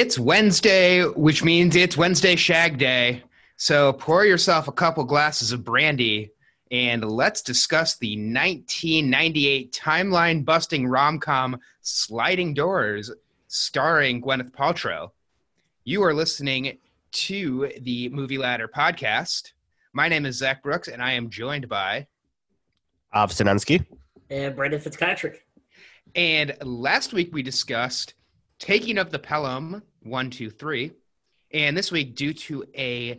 It's Wednesday, which means it's Wednesday Shag Day. So pour yourself a couple glasses of brandy and let's discuss the 1998 timeline-busting rom-com Sliding Doors starring Gwyneth Paltrow. You are listening to the Movie Ladder podcast. My name is Zach Brooks, and I am joined by... Av Sinensky. And Brendan Fitzpatrick. And last week we discussed Taking of Pelham 1 2 3, and this week, due to a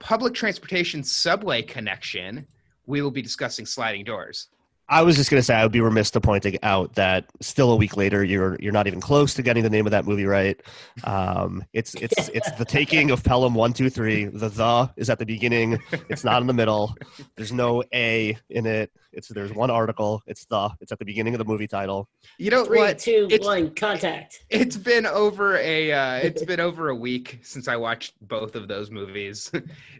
public transportation subway connection, we will be discussing Sliding Doors. I was just going to say, I would be remiss to pointing out that still a week later, you're not even close to getting the name of that movie right. It's The Taking of Pelham 1 2 3. The is at the beginning. It's not in the middle. There's no A in it. There's one article. It's at the beginning of the movie title. You know what? 3, 2, 1. Contact. It's been over a week since I watched both of those movies.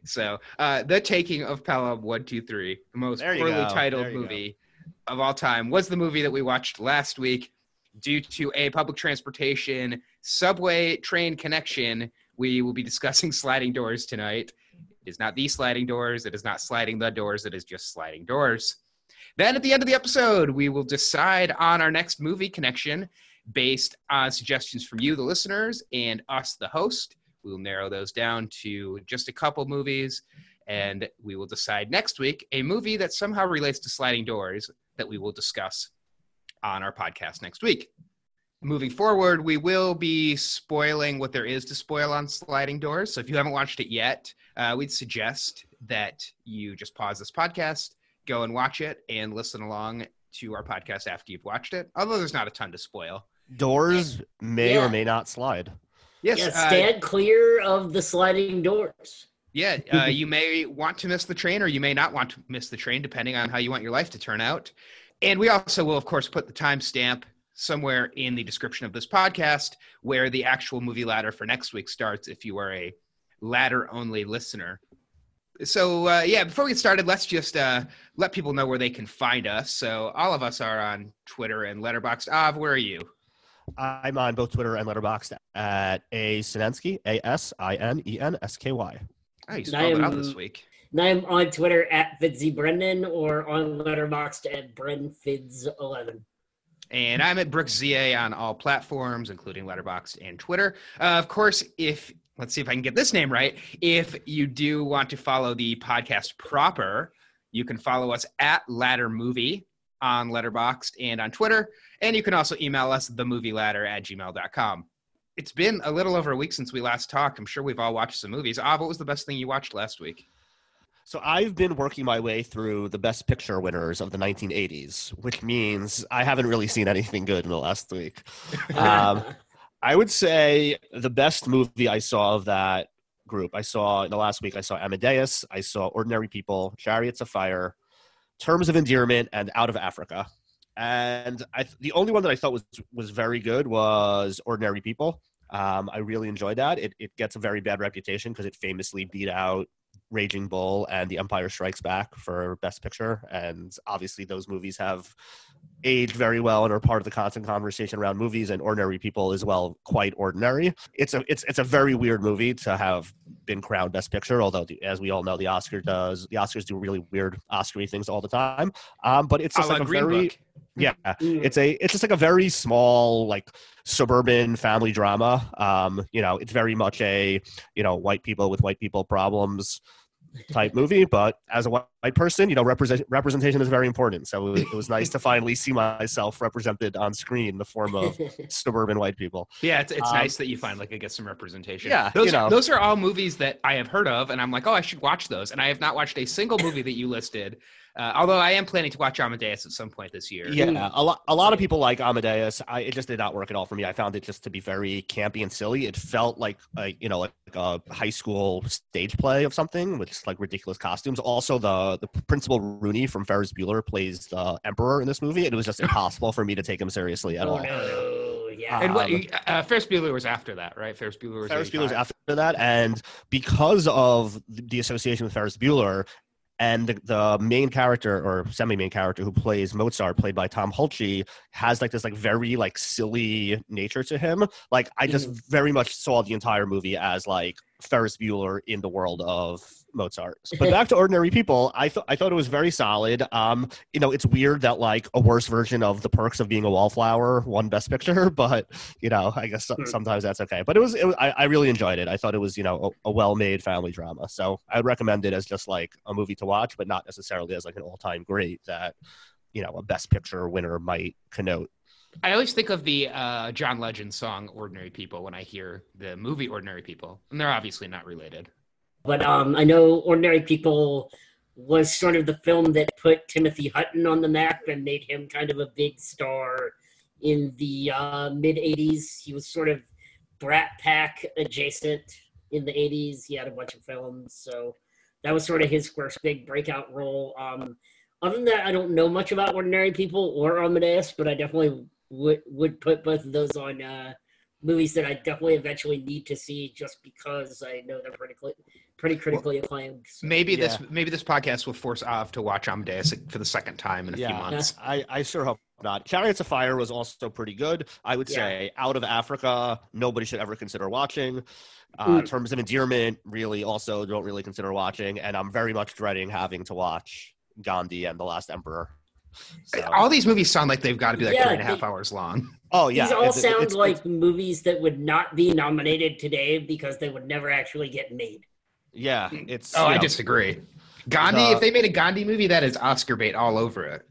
So The Taking of Pelham 1 2 3, the most poorly titled movie of all time, was the movie that we watched last week. Due to a public transportation subway train connection, we will be discussing Sliding Doors tonight. It is not the Sliding Doors. It is not sliding the doors. It is just Sliding Doors. Then at the end of the episode, we will decide on our next movie connection based on suggestions from you, the listeners, and us, the host. We will narrow those down to just a couple movies, and we will decide next week a movie that somehow relates to Sliding Doors that we will discuss on our podcast next week. Moving forward, we will be spoiling what there is to spoil on Sliding Doors. So if you haven't watched it yet, we'd suggest that you just pause this podcast, go and watch it, and listen along to our podcast after you've watched it. Although there's not a ton to spoil. Doors may or may not slide. Yes. Yeah, stand clear of the sliding doors. Yeah, you may want to miss the train, or you may not want to miss the train, depending on how you want your life to turn out. And we also will, of course, put the timestamp somewhere in the description of this podcast where the actual movie ladder for next week starts if you are a ladder-only listener. So, before we get started, let's just let people know where they can find us. So all of us are on Twitter and Letterboxd. Av, where are you? I'm on both Twitter and Letterboxd at A Sinensky, A-S-I-N-E-N-S-K-Y. Oh, you spelled it out this week. Now I'm on Twitter at FitzyBrendan or on Letterboxd at BrenFids11. And I'm at BrooksZA on all platforms, including Letterboxd and Twitter. Of course, let's see if I can get this name right. If you do want to follow the podcast proper, you can follow us at Ladder Movie on Letterboxd and on Twitter. And you can also email us themovieladder@gmail.com. It's been a little over a week since we last talked. I'm sure we've all watched some movies. Ah, what was the best thing you watched last week? So I've been working my way through the Best Picture winners of the 1980s, which means I haven't really seen anything good in the last week. I would say the best movie I saw of that group, I saw Amadeus, I saw Ordinary People, Chariots of Fire, Terms of Endearment, and Out of Africa. And the only one that I thought was very good was Ordinary People. I really enjoyed that. It gets a very bad reputation because it famously beat out Raging Bull and The Empire Strikes Back for Best Picture. And obviously those movies have aged very well and are part of the constant conversation around movies, and Ordinary People is, well, quite ordinary. It's a very weird movie to have been crowned Best Picture, although as we all know, the Oscars do really weird Oscar-y things all the time. But it's just like a very... Yeah, it's just like a very small, like, suburban family drama. It's very much a, white people with white people problems type movie. But as a white person, representation is very important. So it was nice to finally see myself represented on screen in the form of suburban white people. Yeah, it's nice that you finally could get some representation. Yeah, those are all movies that I have heard of, and I'm like, oh, I should watch those. And I have not watched a single movie that you listed. Although I am planning to watch Amadeus at some point this year. Yeah, a lot of people like Amadeus. It just did not work at all for me. I found it just to be very campy and silly. It felt like a high school stage play of something with just, like, ridiculous costumes. Also, the principal Rooney from Ferris Bueller plays the emperor in this movie. It was just impossible for me to take him seriously at all. No. Yeah. And Ferris Bueller was after that, right? Ferris Bueller was after that, and because of the association with Ferris Bueller, And the main character or semi-main character who plays Mozart, played by Tom Hulce, has like this like very like silly nature to him. Like I just very much saw the entire movie as like Ferris Bueller in the world of Mozart. But back to Ordinary People, I thought it was very solid. You know, it's weird that like a worse version of The Perks of Being a Wallflower won Best Picture, but you know, I guess sometimes that's okay. But I really enjoyed it. I thought it was, you know, a well-made family drama. So I would recommend it as just like a movie to watch, but not necessarily as like an all-time great that, you know, a Best Picture winner might connote. I always think of the John Legend song Ordinary People when I hear the movie Ordinary People, and they're obviously not related. But I know Ordinary People was sort of the film that put Timothy Hutton on the map and made him kind of a big star in the mid-'80s. He was sort of Brat Pack adjacent in the 80s. He had a bunch of films, so that was sort of his first big breakout role. Other than that, I don't know much about Ordinary People or Amadeus, but I definitely would put both of those on movies that I definitely eventually need to see just because I know they're pretty critically acclaimed. So. Maybe this podcast will force Av to watch Amadeus for the second time in a few months. I sure hope not. Chariots of Fire was also pretty good. I would say Out of Africa, nobody should ever consider watching. Terms of Endearment, really also don't really consider watching. And I'm very much dreading having to watch Gandhi and The Last Emperor. So. All these movies sound like they've got to be like 3.5 hours long. Oh yeah, these all sound like movies that would not be nominated today because they would never actually get made. Yeah, it's. Oh, I disagree. Gandhi. If they made a Gandhi movie, that is Oscar bait all over it.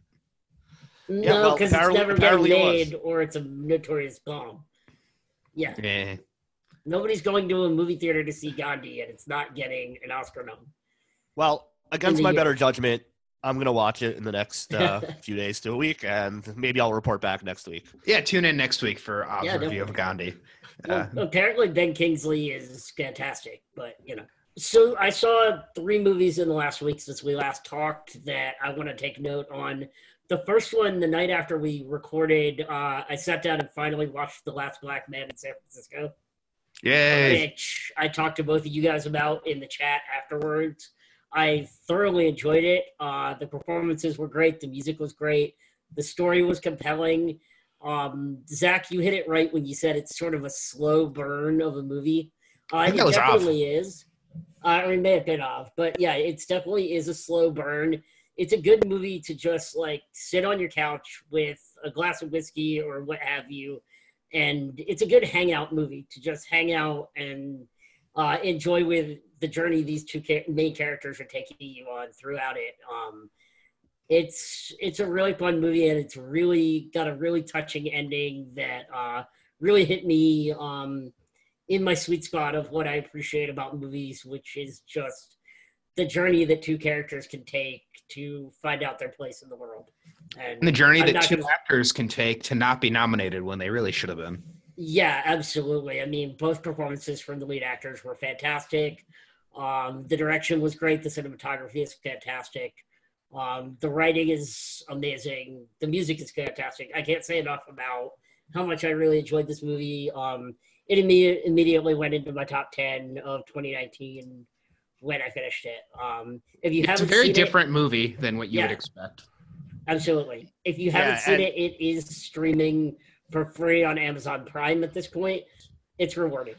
No, because it's never been made, or it's a notorious bomb. Yeah. Nobody's going to a movie theater to see Gandhi, and it's not getting an Oscar nom. Well, against my better judgment. I'm going to watch it in the next few days to a week, and maybe I'll report back next week. Yeah, tune in next week for our review of Gandhi. Well, apparently Ben Kingsley is fantastic, but, you know. So I saw 3 movies in the last week since we last talked that I want to take note on. The first one, the night after we recorded, I sat down and finally watched The Last Black Man in San Francisco. Yay! Which I talked to both of you guys about in the chat afterwards. I thoroughly enjoyed it. The performances were great. The music was great. The story was compelling. Zach, you hit it right when you said it's sort of a slow burn of a movie. It definitely is. It may have been off, but yeah, it definitely is a slow burn. It's a good movie to just like sit on your couch with a glass of whiskey or what have you. And it's a good hangout movie to just hang out and enjoy with the journey these two main characters are taking you on throughout it. It's a really fun movie, and it's really got a really touching ending that really hit me in my sweet spot of what I appreciate about movies, which is just the journey that two characters can take to find out their place in the world. And the journey that two actors can take to not be nominated when they really should have been. Yeah, absolutely. I mean, both performances from the lead actors were fantastic. The direction was great. The cinematography is fantastic. The writing is amazing. The music is fantastic. I can't say enough about how much I really enjoyed this movie. It immediately went into my top 10 of 2019 when I finished it. If you haven't seen it, it's a very different movie than what you would expect. Absolutely. If you haven't seen it, it is streaming for free on Amazon Prime at this point. It's rewarding.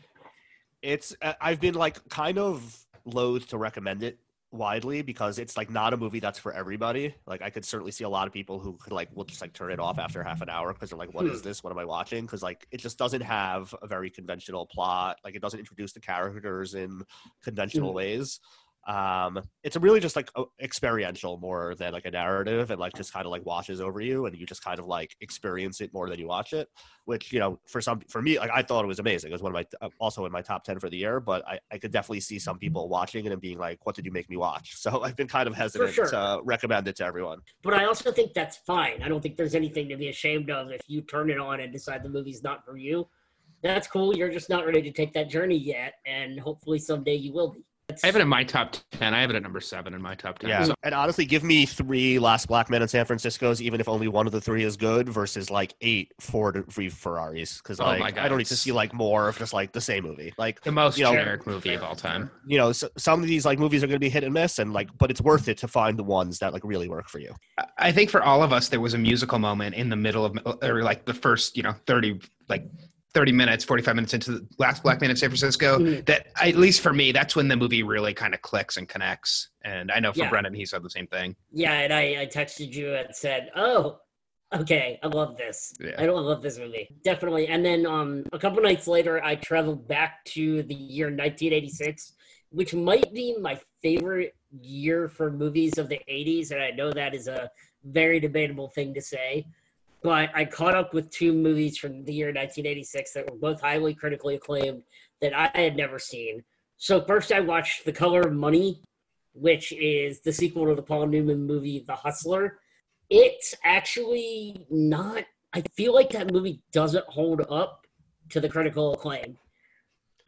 I've been like kind of loath to recommend it widely because it's like not a movie that's for everybody. Like I could certainly see a lot of people who could like will just like turn it off after half an hour because they're like, what is this? What am I watching? Because like it just doesn't have a very conventional plot. Like it doesn't introduce the characters in conventional ways. It's really just like experiential more than like a narrative, and like just kind of like washes over you and you just kind of like experience it more than you watch it, which, you know, for me, like I thought it was amazing. It was one of my, also in my top 10 for the year, but I could definitely see some people watching it and being like, what did you make me watch? So I've been kind of hesitant to recommend it to everyone. But I also think that's fine. I don't think there's anything to be ashamed of if you turn it on and decide the movie's not for you. That's cool. You're just not ready to take that journey yet. And hopefully someday you will be. I have it in my top 10. I have it at number 7 in my top 10. Yeah. So. And honestly, give me 3 Last Black Man in San Francisco's, even if only one of the 3 is good, versus like 8 Ford v Ferraris. Because I don't need to see like more of just like the same movie. Like the most generic movie of all time. You know, so some of these like movies are going to be hit and miss, and like, but it's worth it to find the ones that like really work for you. I think for all of us, there was a musical moment in the middle of, or like the first, 30 minutes, 45 minutes into The Last Black Man in San Francisco, that, at least for me, that's when the movie really kind of clicks and connects. And I know for Brendan, he said the same thing. Yeah, and I texted you and said, oh, okay, I love this. Yeah. I don't love this movie. Definitely. And then a couple nights later, I traveled back to the year 1986, which might be my favorite year for movies of the 80s. And I know that is a very debatable thing to say. But I caught up with 2 movies from the year 1986 that were both highly critically acclaimed that I had never seen. So first I watched The Color of Money, which is the sequel to the Paul Newman movie, The Hustler. It's actually not, I feel like that movie doesn't hold up to the critical acclaim.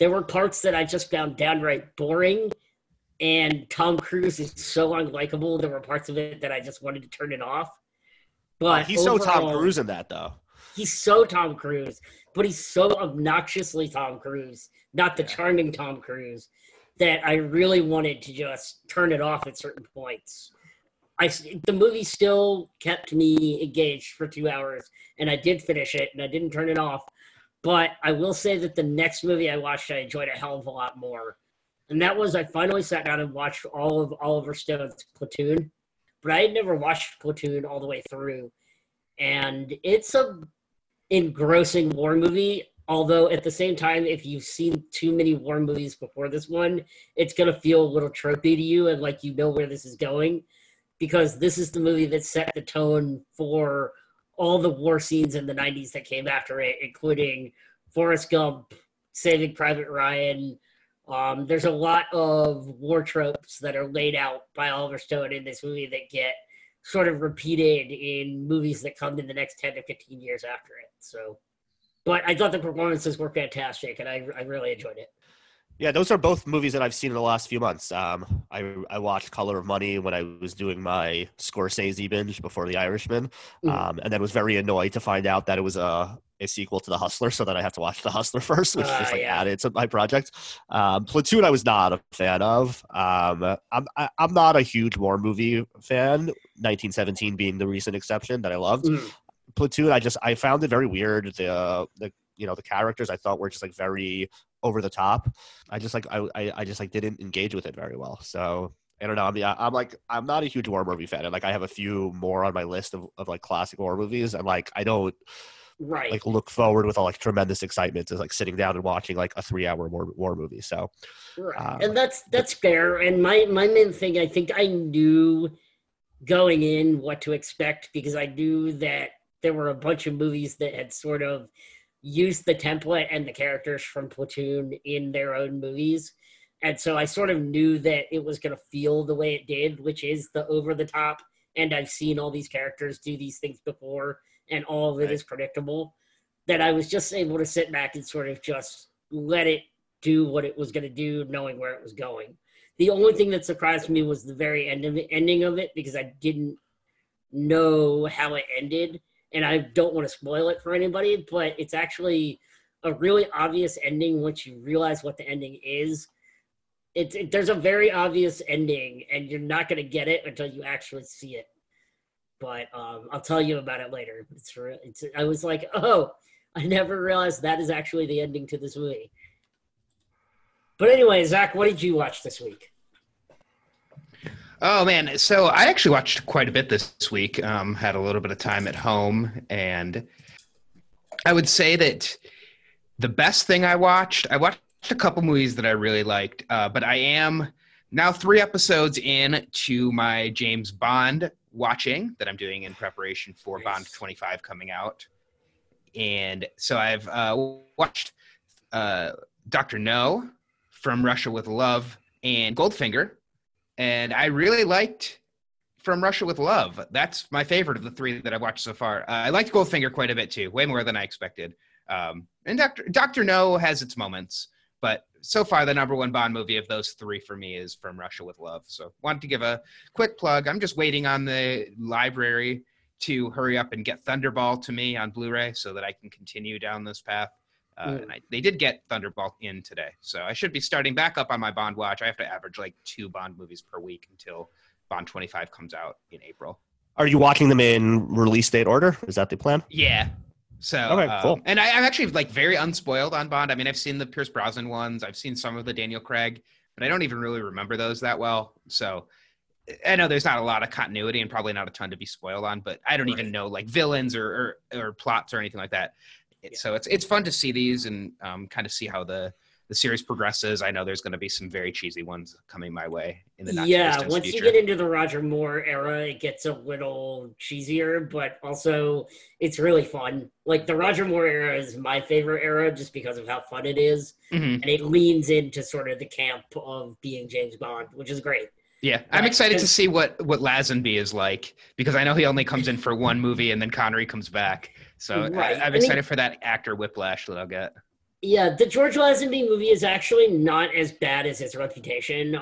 There were parts that I just found downright boring, and Tom Cruise is so unlikable. There were parts of it that I just wanted to turn it off. But he's overall, so Tom Cruise in that, though. He's so Tom Cruise, but he's so obnoxiously Tom Cruise, not the charming Tom Cruise, that I really wanted to just turn it off at certain points. The movie still kept me engaged for 2 hours, and I did finish it, and I didn't turn it off. But I will say that the next movie I watched, I enjoyed a hell of a lot more. And that was, I finally sat down and watched all of Oliver Stone's Platoon. But I had never watched Platoon all the way through. And it's an engrossing war movie, although at the same time, if you've seen too many war movies before this one, it's going to feel a little tropey to you and like you know where this is going, because this is the movie that set the tone for all the war scenes in the 90s that came after it, including Forrest Gump, Saving Private Ryan. There's a lot of war tropes that are laid out by Oliver Stone in this movie that get sort of repeated in movies that come in the next 10 to 15 years after it. So, but I thought the performances were fantastic, and I really enjoyed it. Yeah, those are both movies that I've seen in the last few months. I watched Color of Money when I was doing my Scorsese binge before The Irishman, and then was very annoyed to find out that it was a sequel to The Hustler, so that I have to watch The Hustler first, which is just like added to my project. Platoon, I was not a fan of. I'm not a huge war movie fan, 1917 being the recent exception that I loved. Platoon, I found it very weird. The characters I thought were just like very over the top. I just didn't engage with it very well. So I don't know. I mean, I'm not a huge war movie fan, and like I have a few more on my list of like classic war movies, and like I don't. Right. Like look forward with all like tremendous excitement to like sitting down and watching like a 3-hour war movie. So, and that's fair. And my main thing, I think I knew going in what to expect, because I knew that there were a bunch of movies that had sort of used the template and the characters from Platoon in their own movies. And so I sort of knew that it was going to feel the way it did, which is the over the top. And I've seen all these characters do these things before, and all of it is predictable, that I was just able to sit back and sort of just let it do what it was going to do, knowing where it was going. The only thing that surprised me was the very ending of it, because I didn't know how it ended, and I don't want to spoil it for anybody, but it's actually a really obvious ending once you realize what the ending is. There's a very obvious ending, and you're not going to get it until you actually see it. But I'll tell you about it later. I was like, oh, I never realized that is actually the ending to this movie. But anyway, Zach, what did you watch this week? Oh, man. So I actually watched quite a bit this week. Had a little bit of time at home. And I would say that the best thing I watched a couple movies that I really liked. But I am now 3 episodes in to my James Bond watching that I'm doing in preparation for Bond 25 coming out. And so I've watched Dr. No, From Russia with Love, and Goldfinger. And I really liked From Russia with Love. That's my favorite of the 3 that I've watched so far. I liked Goldfinger quite a bit too, way more than I expected. And Dr. No has its moments, but so far, the number one Bond movie of those three for me is From Russia with Love. So wanted to give a quick plug. I'm just waiting on the library to hurry up and get Thunderball to me on Blu-ray so that I can continue down this path. And they did get Thunderball in today. So I should be starting back up on my Bond watch. I have to average like 2 Bond movies per week until Bond 25 comes out in April. Are you watching them in release date order? Is that the plan? Yeah. So, cool. And I'm actually like very unspoiled on Bond. I mean, I've seen the Pierce Brosnan ones. I've seen some of the Daniel Craig, but I don't even really remember those that well. So I know there's not a lot of continuity and probably not a ton to be spoiled on, but I don't even know like villains or plots or anything like that. Yeah. So it's fun to see these and kind of see how the series progresses. I know there's going to be some very cheesy ones coming my way in the not-too-distant once future. You get into the Roger Moore era, it gets a little cheesier, but also it's really fun. Like the Roger Moore era is my favorite era just because of how fun it is, and it leans into sort of the camp of being James Bond, which is great. Yeah, I'm excited to see what Lazenby is like, because I know he only comes in for one movie and then Connery comes back. So I'm excited for that actor whiplash that I'll get. Yeah, the George Lazenby movie is actually not as bad as its reputation.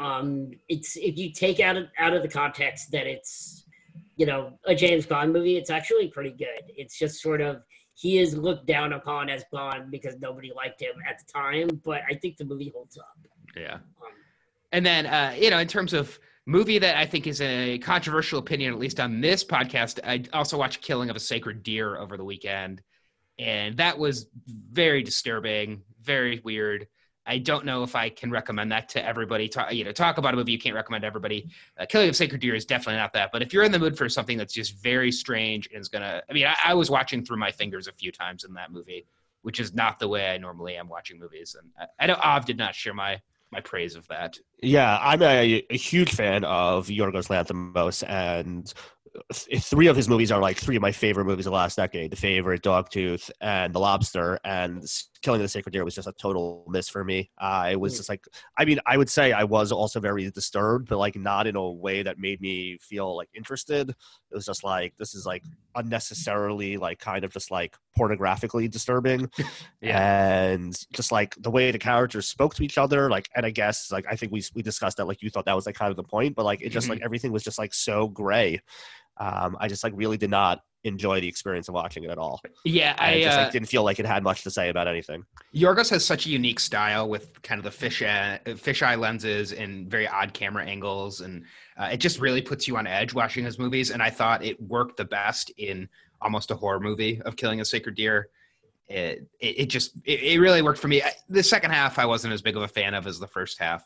It's if you take out of the context that it's, a James Bond movie, it's actually pretty good. It's just sort of he is looked down upon as Bond because nobody liked him at the time, but I think the movie holds up. Yeah. And then, in terms of movie that I think is a controversial opinion, at least on this podcast, I also watched Killing of a Sacred Deer over the weekend. And that was very disturbing, very weird. I don't know if I can recommend that to everybody. Talk about a movie you can't recommend to everybody. Killing of a Sacred Deer is definitely not that. But if you're in the mood for something that's just very strange and is going to – I mean, I was watching through my fingers a few times in that movie, which is not the way I normally am watching movies. And I know Av did not share my praise of that. Yeah, I'm a huge fan of Yorgos Lanthimos, and three of his movies are like three of my favorite movies of the last decade: The Favorite, Dogtooth, and The Lobster. And Killing of the Sacred Deer was just a total miss for me. It was just like, I mean, I would say I was also very disturbed, but like not in a way that made me feel like interested. It was just like, this is like unnecessarily like kind of just like pornographically disturbing. And just like the way the characters spoke to each other, like, and I guess like, I think we discussed that, like you thought that was like kind of the point, but like it just like everything was just like so gray. I just like really did not enjoy the experience of watching it at all. Yeah, I just like didn't feel like it had much to say about anything. Yorgos has such a unique style with kind of the fisheye lenses and very odd camera angles, and it just really puts you on edge watching his movies. And I thought it worked the best in almost a horror movie of Killing a Sacred Deer. It really worked for me. The second half I wasn't as big of a fan of as the first half.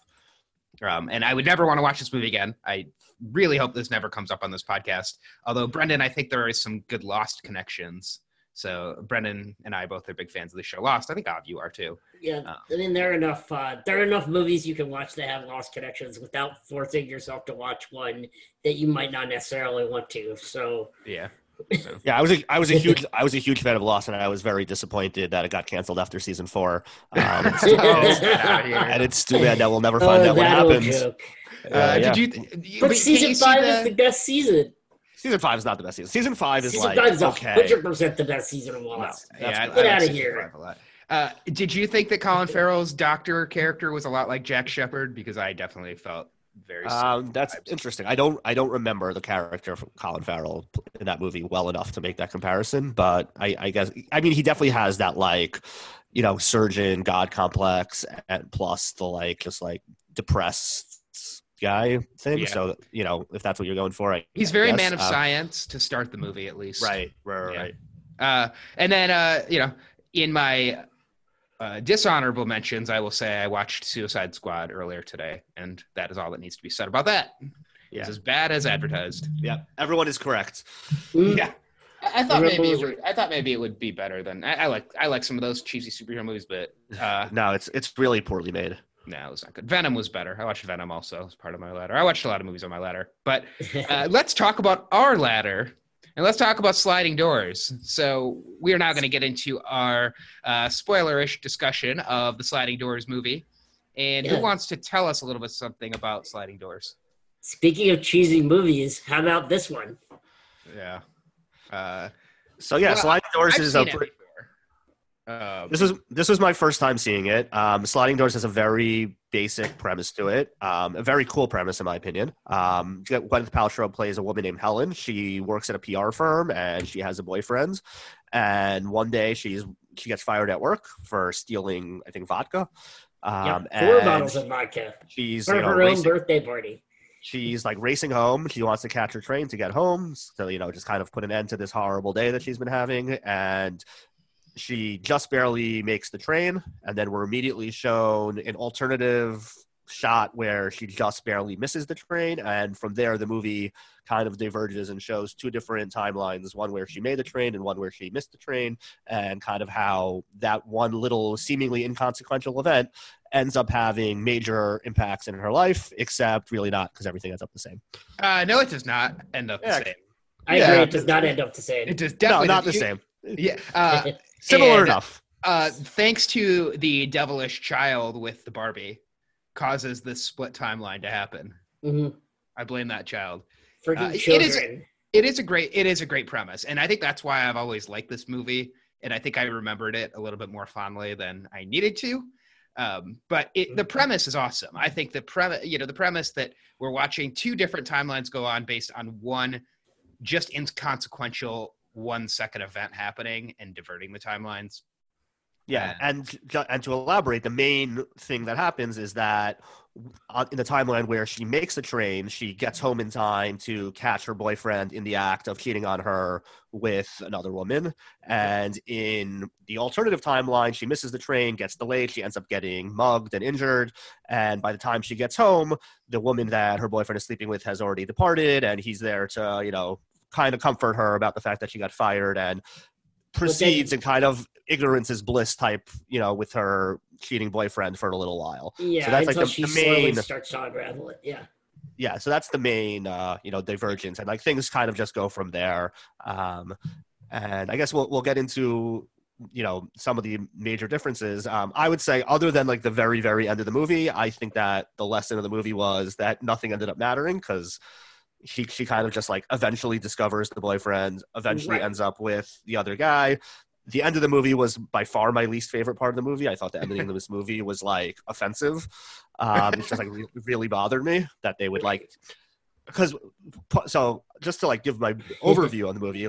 And I would never want to watch this movie again. I really hope this never comes up on this podcast. Although, Brendan, I think there are some good Lost connections. So, Brendan and I both are big fans of the show Lost. I think Av, you are too. Yeah, I mean, there are enough movies you can watch that have Lost connections without forcing yourself to watch one that you might not necessarily want to. So, yeah. Yeah, I was a huge fan of Lost, and I was very disappointed that it got canceled after season 4. And it's too bad that we'll never find out what happens. But season 5 is the best season. Season 5 is not the best season. Season 5 is like 100% the best season of Lost. No, get out of here. Did you think that Colin Farrell's doctor character was a lot like Jack Shepherd? Because I definitely felt very that's vibes. Interesting. I don't remember the character from Colin Farrell in that movie well enough to make that comparison, but I guess, I mean, he definitely has that like, surgeon god complex, and plus the like just like depressed guy thing. Yeah. So if that's what you're going for, he's very man of science to start the movie at least. Right. And then in my dishonorable mentions, I will say I watched Suicide Squad earlier today, and that is all that needs to be said about that. Yeah. It's as bad as advertised. Yeah, everyone is correct. Yeah, I thought maybe it would be better than I like some of those cheesy superhero movies, but no, it's really poorly made. No, it was not good. Venom was better. I watched Venom also as part of my ladder. I watched a lot of movies on my ladder, but let's talk about our ladder. And let's talk about Sliding Doors. So we are now going to get into our spoilerish discussion of the Sliding Doors movie. And who wants to tell us a little bit something about Sliding Doors? Speaking of cheesy movies, how about this one? Yeah. Sliding Doors is a This was my first time seeing it. Sliding Doors has a very basic premise to it, a very cool premise in my opinion. Gwyneth Paltrow plays a woman named Helen. She works at a PR firm and she has a boyfriend. And one day she gets fired at work for stealing, I think, vodka. Four bottles of vodka. She's for her own birthday party. She's like racing home. She wants to catch her train to get home. So, just kind of put an end to this horrible day that she's been having. And she just barely makes the train. And then we're immediately shown an alternative shot where she just barely misses the train. And from there, the movie kind of diverges and shows two different timelines, one where she made the train and one where she missed the train, and kind of how that one little seemingly inconsequential event ends up having major impacts in her life, except really not, because everything ends up the same. No, it does not end up the same. I agree. It does not end up the same. It does definitely not the same. Yeah. Similar enough. Thanks to the devilish child with the Barbie causes this split timeline to happen. Mm-hmm. I blame that child. It is a great premise. And I think that's why I've always liked this movie. And I think I remembered it a little bit more fondly than I needed to. But the premise is awesome. I think the premise that we're watching two different timelines go on based on one just inconsequential 1 second event happening and diverting the timelines. Yeah, and to elaborate, the main thing that happens is that in the timeline where she makes the train, she gets home in time to catch her boyfriend in the act of cheating on her with another woman. And in the alternative timeline, she misses the train, gets delayed, she ends up getting mugged and injured. And by the time she gets home, the woman that her boyfriend is sleeping with has already departed, and he's there to, kind of comfort her about the fact that she got fired and proceeds in kind of ignorance is bliss type, with her cheating boyfriend for a little while. Yeah, so that's until she slowly starts to unravel it. Yeah. Yeah, so that's the main, divergence. And, things kind of just go from there. And I guess we'll get into, some of the major differences. I would say other than, the very, very end of the movie, I think that the lesson of the movie was that nothing ended up mattering because – She kind of just eventually discovers the boyfriend, eventually ends up with the other guy. The end of the movie was by far my least favorite part of the movie. I thought the ending of this movie was offensive. It just really bothered me that they would so just to give my overview on the movie,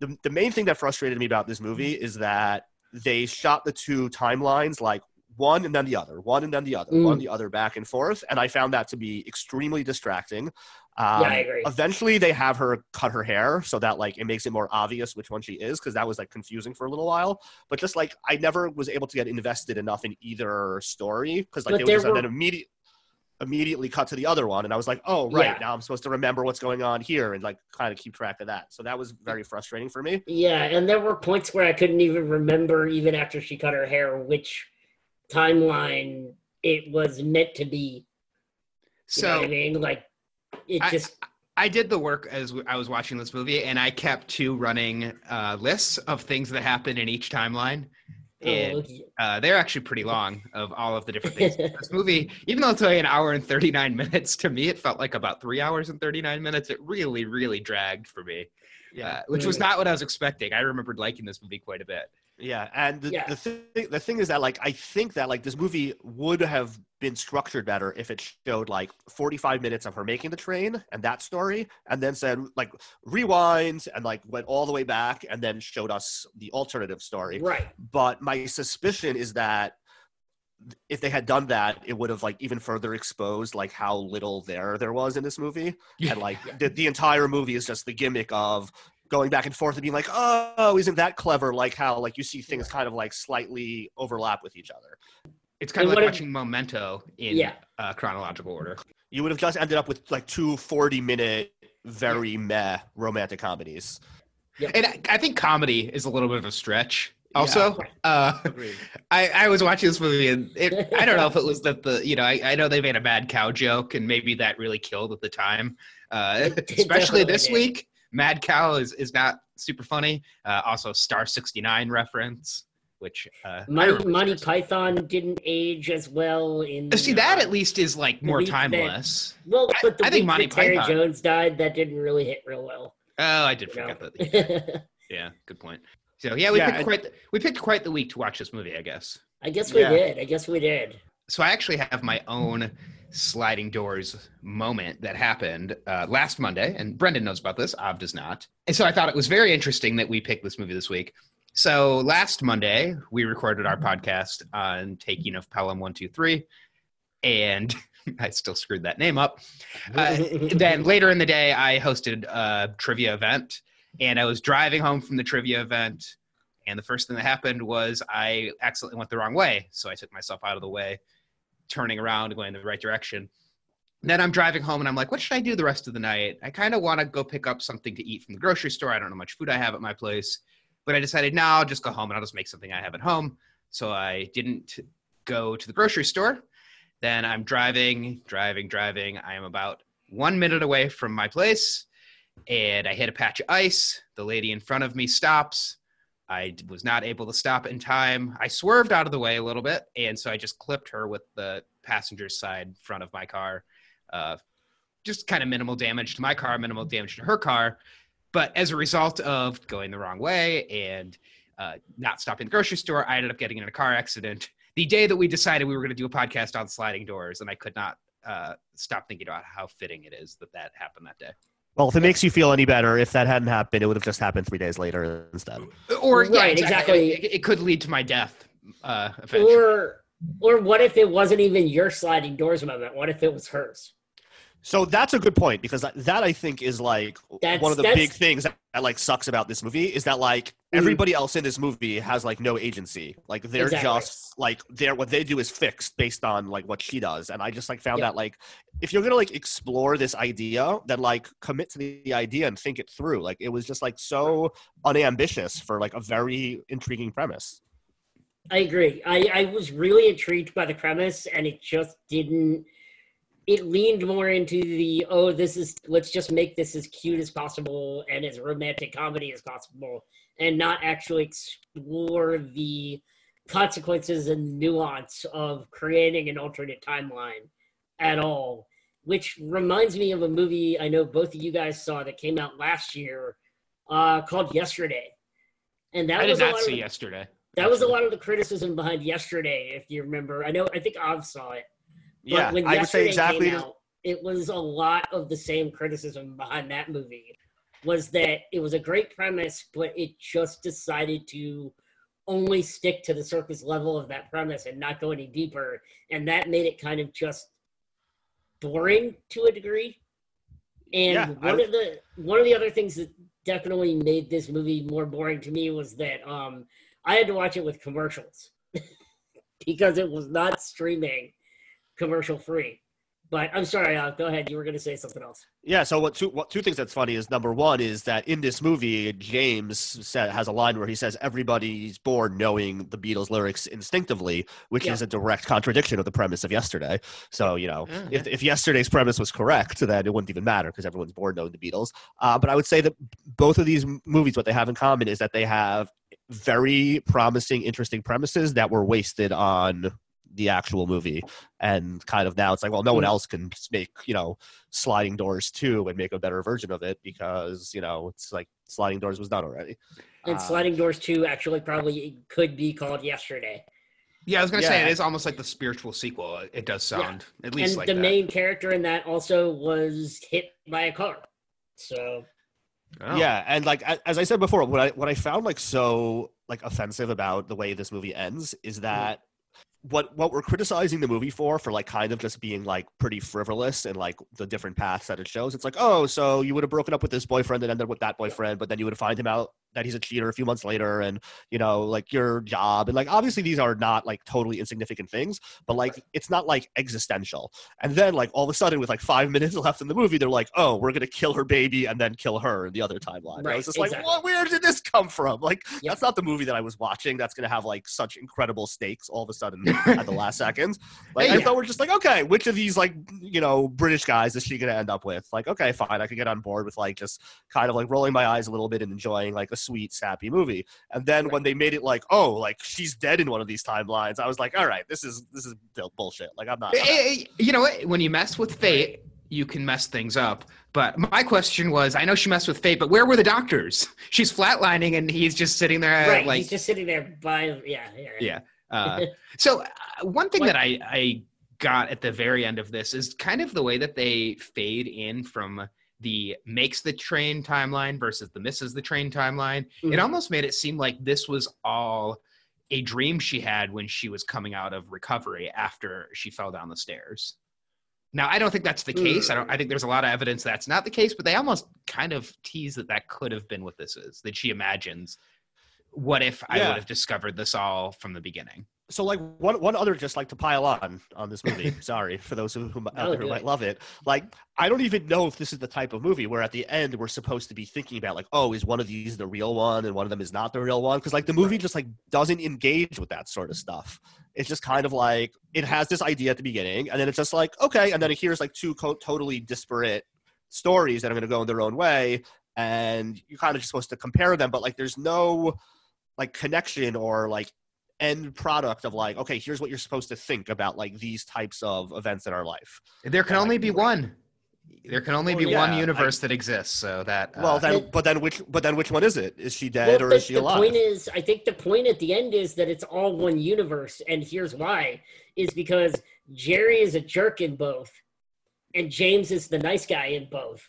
the main thing that frustrated me about this movie is that they shot the two timelines one and then the other, one and then the other, one and the other, back and forth. And I found that to be extremely distracting. I agree. Eventually they have her cut her hair so that it makes it more obvious which one she is, because that was confusing for a little while. But just I never was able to get invested enough in either story because they would just immediately cut to the other one. And I was like, oh, right, now I'm supposed to remember what's going on here and kind of keep track of that. So that was very frustrating for me. Yeah, and there were points where I couldn't even remember, even after she cut her hair, which timeline it was meant to be. So, I did the work as I was watching this movie, and I kept two running lists of things that happened in each timeline. And they're actually pretty long of all of the different things. This movie, even though it's only an hour and 39 minutes, to me it felt like about 3 hours and 39 minutes. It really, really dragged for me, which was not what I was expecting. I remembered liking this movie quite a bit. Yeah, and the thing is that I think that this movie would have been structured better if it showed 45 minutes of her making the train and that story, and then said rewind and went all the way back and then showed us the alternative story. Right. But my suspicion is that if they had done that, it would have even further exposed how little there was in this movie, and the entire movie is just the gimmick of going back and forth and being oh, isn't that clever? How you see things kind of slightly overlap with each other. It's kind of watching Memento in chronological order. You would have just ended up with 2 40-minute, very meh romantic comedies. Yep. And I think comedy is a little bit of a stretch. Also, I was watching this movie and I don't know if it was that I know they made a mad cow joke and maybe that really killed at the time, especially this week. Mad Cow is not super funny. Also, Star 69 reference, which Monty Python didn't age as well. In that at least is more timeless. I think Monty Python. Terry Jones died. That didn't really hit real well. Oh, I did forget that. Yeah, good point. So yeah, we picked quite the week to watch this movie, I guess. I guess we did. So I actually have my own Sliding Doors moment that happened last Monday, and Brendan knows about this, Av does not. And so I thought it was very interesting that we picked this movie this week. So last Monday, we recorded our podcast on Taking of Pelham 1 2 3, and I still screwed that name up. Then later in the day, I hosted a trivia event, and I was driving home from the trivia event, and the first thing that happened was I accidentally went the wrong way. So I took myself out of the way, turning around and going in the right direction. And then I'm driving home and I'm like, what should I do the rest of the night? I kind of want to go pick up something to eat from the grocery store. I don't know how much food I have at my place, but I decided, no, I'll just go home and I'll just make something I have at home. So I didn't go to the grocery store. Then I'm driving. I am about 1 minute away from my place and I hit a patch of ice. The lady in front of me stops. I was not able to stop in time. I swerved out of the way a little bit, and so I just clipped her with the passenger side front of my car. Just kind of minimal damage to my car, minimal damage to her car. But as a result of going the wrong way and not stopping at the grocery store, I ended up getting in a car accident the day that we decided we were going to do a podcast on Sliding Doors, and I could not stop thinking about how fitting it is that that happened that day. Well, if it makes you feel any better, if that hadn't happened, it would have just happened 3 days later instead. Or right, yeah, exactly. It could lead to my death eventually. Or what if it wasn't even your sliding doors moment? What if it was hers? So that's a good point, because that I think is like one of the big things that like sucks about this movie is that like everybody else in this movie has like no agency. Like they're just like what they do is fixed based on like what she does. And I just like found that like if you're gonna like explore this idea, then like commit to the idea and think it through. Like it was just like so unambitious for like a very intriguing premise. I agree. I was really intrigued by the premise, and it just didn't. It leaned more into the, let's just make this as cute as possible and as romantic comedy as possible, and not actually explore the consequences and nuance of creating an alternate timeline at all. Which reminds me of a movie I know both of you guys saw that came out last year called Yesterday. And that I did not see Yesterday. That was a lot of the criticism behind Yesterday, if you remember. I think Av saw it. But yeah, when I would say exactly. Came out, it was a lot of the same criticism behind that movie, was that it was a great premise, but it just decided to only stick to the surface level of that premise and not go any deeper. And that made it kind of just boring to a degree. And one of the other things that definitely made this movie more boring to me was that I had to watch it with commercials because it was not streaming. Commercial free. But I'm sorry, go ahead. You were going to say something else. Yeah, so two things that's funny is, number one is that in this movie, James has a line where he says everybody's born knowing the Beatles lyrics instinctively, which is a direct contradiction of the premise of Yesterday. So, you know, if Yesterday's premise was correct, then it wouldn't even matter because everyone's born knowing the Beatles. But I would say that both of these movies, what they have in common is that they have very promising, interesting premises that were wasted on the actual movie, and kind of now it's like, well, no one else can make, you know, Sliding Doors 2 and make a better version of it, because, you know, it's like Sliding Doors was done already. And Sliding Doors 2 actually probably could be called Yesterday. Yeah, I was going to say, it is almost like the spiritual sequel. It does sound, at least and like that. And the main character in that also was hit by a car. So... Oh. Yeah, and like as I said before, what I found like so like offensive about the way this movie ends is that what we're criticizing the movie for like kind of just being like pretty frivolous and like the different paths that it shows. It's like, oh, so you would have broken up with this boyfriend and ended up with that boyfriend, but then you would find him out that he's a cheater a few months later, and, you know, like your job. And like, obviously these are not like totally insignificant things, but like, it's not like existential. And then like all of a sudden with like 5 minutes left in the movie, they're like, oh, we're going to kill her baby and then kill her in the other timeline. Right. I was just like, what? Where did this come from? Like, that's not the movie that I was watching. That's going to have like such incredible stakes all of a sudden at the last second. Like, I thought we're just like, okay, which of these like, you know, British guys is she going to end up with? Like, okay, fine. I could get on board with like, just kind of like rolling my eyes a little bit and enjoying like a sweet, sappy movie. And then when they made it like, oh, like she's dead in one of these timelines, I was like, all right, this is bullshit. Like I'm not. You know what? When you mess with fate, you can mess things up. But my question was, I know she messed with fate, but where were the doctors? She's flatlining and he's just sitting there. Right, like, he's just sitting there by, yeah. So one thing that I got at the very end of this is kind of the way that they fade in from the makes the train timeline versus the misses the train timeline. Mm-hmm. It almost made it seem like this was all a dream she had when she was coming out of recovery after she fell down the stairs. Now, I don't think that's the case. I think there's a lot of evidence that's not the case, but they almost kind of tease that that could have been what this is, that she imagines, what if I would have discovered this all from the beginning? So, like, one other, just like to pile on this movie, sorry, for those who might love it. Like, I don't even know if this is the type of movie where at the end we're supposed to be thinking about, like, oh, is one of these the real one and one of them is not the real one? Because, like, the movie just, like, doesn't engage with that sort of stuff. It's just kind of like, it has this idea at the beginning and then it's just like, okay. And then it hears, like, two totally disparate stories that are going to go in their own way. And you're kind of just supposed to compare them, but, like, there's no, like, connection or, like, end product of like, okay, here's what you're supposed to think about like these types of events in our life. There can only be one. There can only be one universe that exists. So that which one is it? Is she dead or is she alive? The point is, I think the point at the end is that it's all one universe, and here's why: is because Jerry is a jerk in both, and James is the nice guy in both.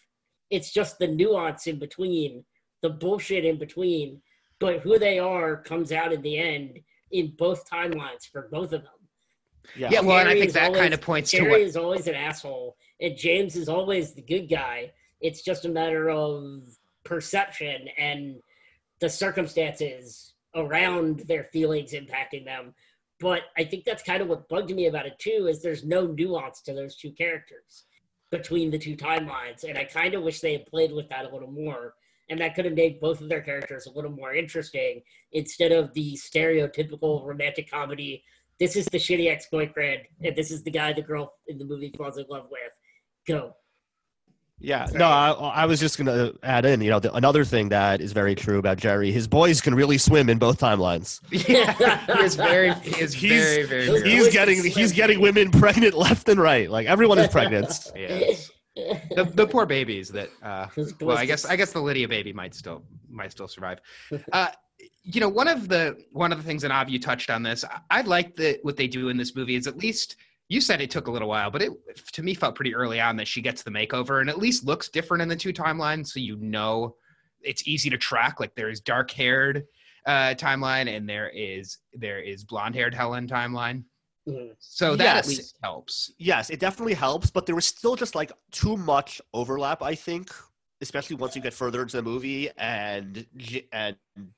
It's just the nuance in between, the bullshit in between, but who they are comes out in the end. In both timelines for both of them. Yeah, well, and I think that kind of points to what... Jerry is always an asshole, and James is always the good guy. It's just a matter of perception and the circumstances around their feelings impacting them. But I think that's kind of what bugged me about it, too, is there's no nuance to those two characters between the two timelines, and I kind of wish they had played with that a little more. And that could have made both of their characters a little more interesting instead of the stereotypical romantic comedy. This is the shitty ex-boyfriend, and this is the guy the girl in the movie falls in love with. Go. Yeah, sorry. No, I was just going to add in, you know, another thing that is very true about Jerry, his boys can really swim in both timelines. Yeah, he is very, very he's getting women pregnant left and right. Like, everyone is pregnant. Yeah. The poor babies that well, I guess the Lydia baby might still survive. You know, one of the things, and Av, you touched on this, I like that what they do in this movie is, at least you said it took a little while, but it to me felt pretty early on that she gets the makeover and at least looks different in the two timelines, so you know it's easy to track. Like, there is dark haired timeline and there is blonde haired Helen timeline. So that at least helps. Yes, it definitely helps, but there was still just like too much overlap, I think, especially once you get further into the movie and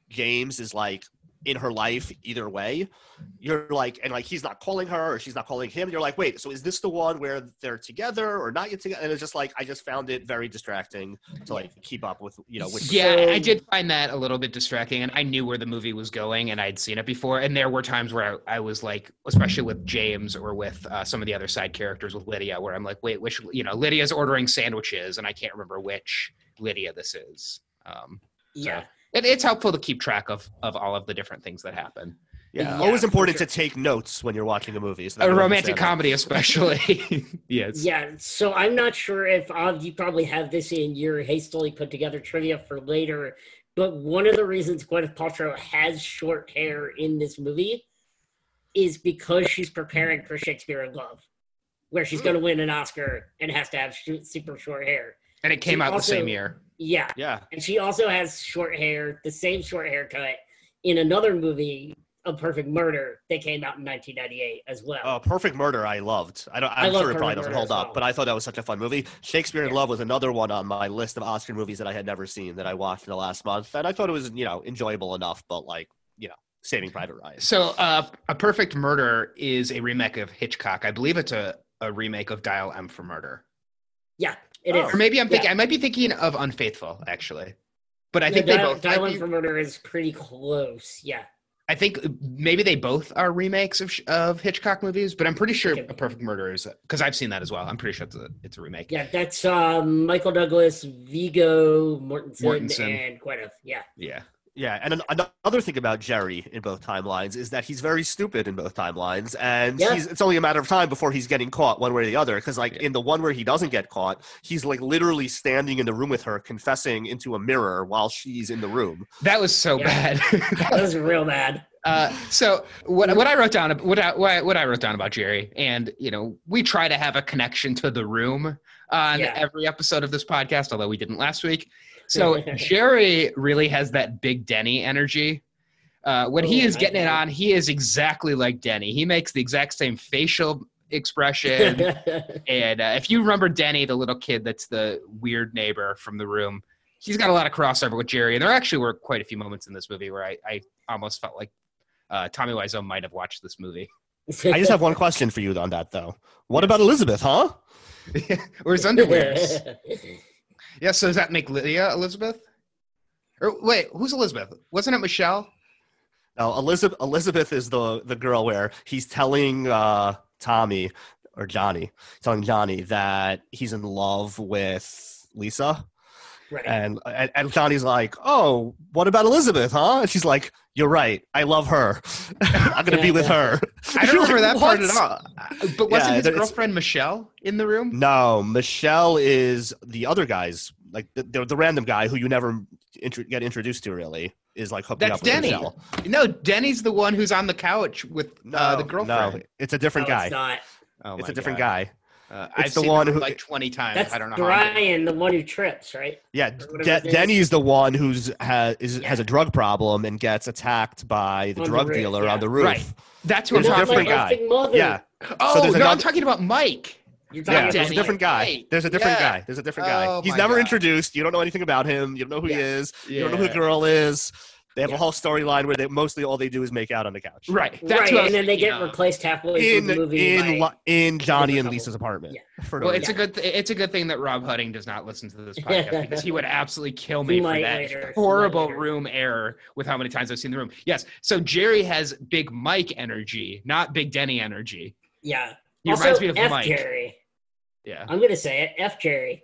James is like in her life either way. You're like, and like he's not calling her or she's not calling him. You're like, wait, so is this the one where they're together or not yet together? And it's just like, I just found it very distracting to like keep up with, you know. I did find that a little bit distracting, and I knew where the movie was going and I'd seen it before. And there were times where I was like, especially with James or with some of the other side characters with Lydia, where I'm like, wait, which, you know, Lydia's ordering sandwiches and I can't remember which Lydia this is. So. It's helpful to keep track of all of the different things that happen. Yeah, always important to take notes when you're watching a movie. So a romantic comedy especially. Yes. Yeah, so I'm not sure if you probably have this in your hastily put together trivia for later, but one of the reasons Gwyneth Paltrow has short hair in this movie is because she's preparing for Shakespeare in Love, where she's going to win an Oscar and has to have super short hair. And it came out the same year. Yeah. Yeah. And she also has short hair, the same short haircut, in another movie, A Perfect Murder, that came out in 1998 as well. Oh, Perfect Murder I loved. I'm sure it probably doesn't hold up, but I thought that was such a fun movie. Shakespeare in Love was another one on my list of Oscar movies that I had never seen that I watched in the last month. And I thought it was, you know, enjoyable enough, but like, you know, Saving Private Ryan. So A Perfect Murder is a remake of Hitchcock. I believe it's a remake of Dial M for Murder. Yeah. It is. Or maybe I'm thinking. Yeah. I might be thinking of Unfaithful, actually. But I think they both. Dial M for Murder is pretty close. Yeah. I think maybe they both are remakes of Hitchcock movies, but I'm pretty sure A Perfect Murder is, because I've seen that as well. I'm pretty sure it's a remake. Yeah, that's Michael Douglas, Viggo Mortensen, and Gwyneth. Yeah. Yeah. Yeah, and another thing about Jerry in both timelines is that he's very stupid in both timelines, and it's only a matter of time before he's getting caught one way or the other, because in the one where he doesn't get caught, he's literally standing in the room with her confessing into a mirror while she's in the room. That was so bad. That was real bad. So what I wrote down about Jerry, and we try to have a connection to The Room on every episode of this podcast, although we didn't last week. So Jerry really has that big Denny energy. When he is getting it on, he is exactly like Denny. He makes the exact same facial expression. And if you remember Denny, the little kid that's the weird neighbor from The Room, he's got a lot of crossover with Jerry. And there actually were quite a few moments in this movie where I almost felt like Tommy Wiseau might have watched this movie. I just have one question for you on that, though. What about Elizabeth, huh? Or his underwears. Yeah, so does that make Lydia Elizabeth? Or wait, who's Elizabeth? Wasn't it Michelle? No, Elizabeth is the girl where he's telling Johnny that he's in love with Lisa. Right. And Johnny's like, oh, what about Elizabeth, huh? And she's like, you're right. I love her. I'm going to be with her. I don't remember that part at all. But wasn't his girlfriend Michelle in The Room? No, Michelle is the other guy's, the random guy who you never get introduced to, really, is hooking up with Michelle. That's Denny. No, Denny's the one who's on the couch with the girlfriend. No, it's a different guy. It's not. Oh, it's a different guy. I've seen him 20 times. That's I don't know Brian, the one who trips, right? Yeah, Denny's the one who has a drug problem and gets attacked by the drug dealer on the roof. Right. That's who I'm talking about. Yeah. Oh, so I'm talking about Mike. You're talking about there's a different guy. Right. There's a different guy. There's a different guy. Oh, he's never introduced. You don't know anything about him. You don't know who he is. Yeah. You don't know who the girl is. They have a whole storyline where all they do is make out on the couch. Right. That's right. And then they get replaced halfway through the movie in Johnny and Lisa's apartment. Yeah. It's a good thing that Rob Hudding does not listen to this podcast because he would absolutely kill me for that horrible room error with how many times I've seen The Room. Yes. So Jerry has big Mike energy, not big Denny energy. Yeah. He also reminds me of Mike. Jerry. Yeah. I'm gonna say it. F Jerry.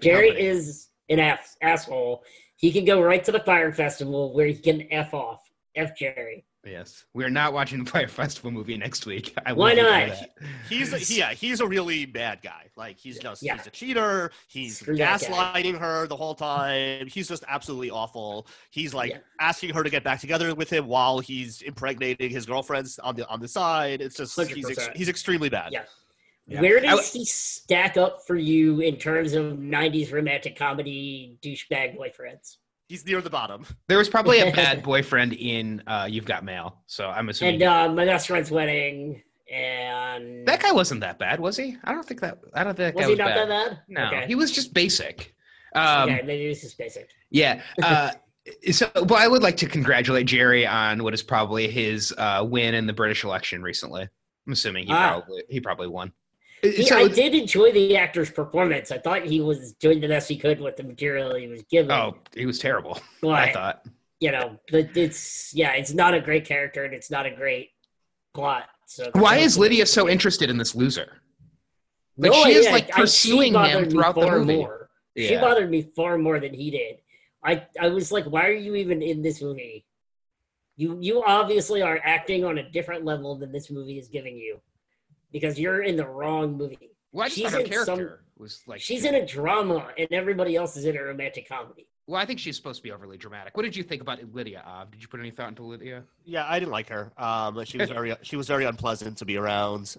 Jerry company. Is an asshole. He can go right to the Fire Festival where he can F off. F Jerry. Yes. We're not watching the Fire Festival movie next week. Why not? He's a really bad guy. He's a cheater. He's gaslighting her the whole time. He's just absolutely awful. He's asking her to get back together with him while he's impregnating his girlfriends on the side. It's just 100%. He's extremely bad. Yeah. Yeah. Where does he stack up for you in terms of 90s romantic comedy douchebag boyfriends? He's near the bottom. There was probably a bad boyfriend in You've Got Mail, so I'm assuming. And My Best Friend's Wedding, and that guy wasn't that bad, was he? I don't think that was bad. Was he not that bad? No, okay. He was just basic. Maybe he was just basic. Yeah. But I would like to congratulate Jerry on what is probably his win in the British election recently. I'm assuming he probably won. I did enjoy the actor's performance. I thought he was doing the best he could with the material he was given. Oh, he was terrible. But, I thought. But it's not a great character and it's not a great plot. So why is Lydia so interested in this loser? She is pursuing him throughout the movie. She bothered me far more than he did. I was like, why are you even in this movie? You obviously are acting on a different level than this movie is giving you. Because you're in the wrong movie. Well, I just thought her character was like... She's in a drama, and everybody else is in a romantic comedy. Well, I think she's supposed to be overly dramatic. What did you think about Lydia, Av? Did you put any thought into Lydia? Yeah, I didn't like her. She was very unpleasant to be around.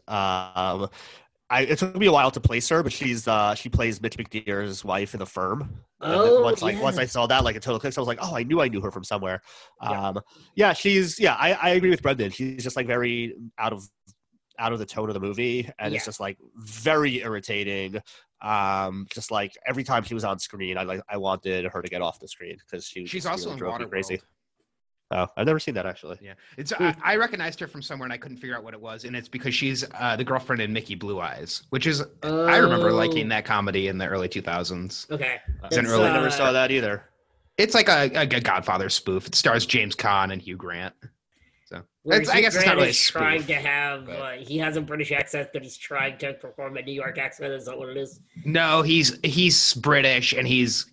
It took me a while to place her, but she plays Mitch McDear's wife in The Firm. Oh, once I saw that, it total clicks, I was like, oh, I knew her from somewhere. I agree with Brendan. She's just very out of the tone of the movie, and it's just very irritating. Just every time she was on screen, I wanted her to get off the screen because she's also in Waterworld. Crazy. Oh, I've never seen that actually. Yeah, I recognized her from somewhere, and I couldn't figure out what it was. And it's because she's the girlfriend in Mickey Blue Eyes, which is I remember liking that comedy in the early 2000s. Okay, I never saw that either. It's a Godfather spoof. It stars James Caan and Hugh Grant. So I guess it's not really a spoof, trying to have. He has a British accent, but he's trying to perform a New York accent. Is that what it is? No, he's British, and he's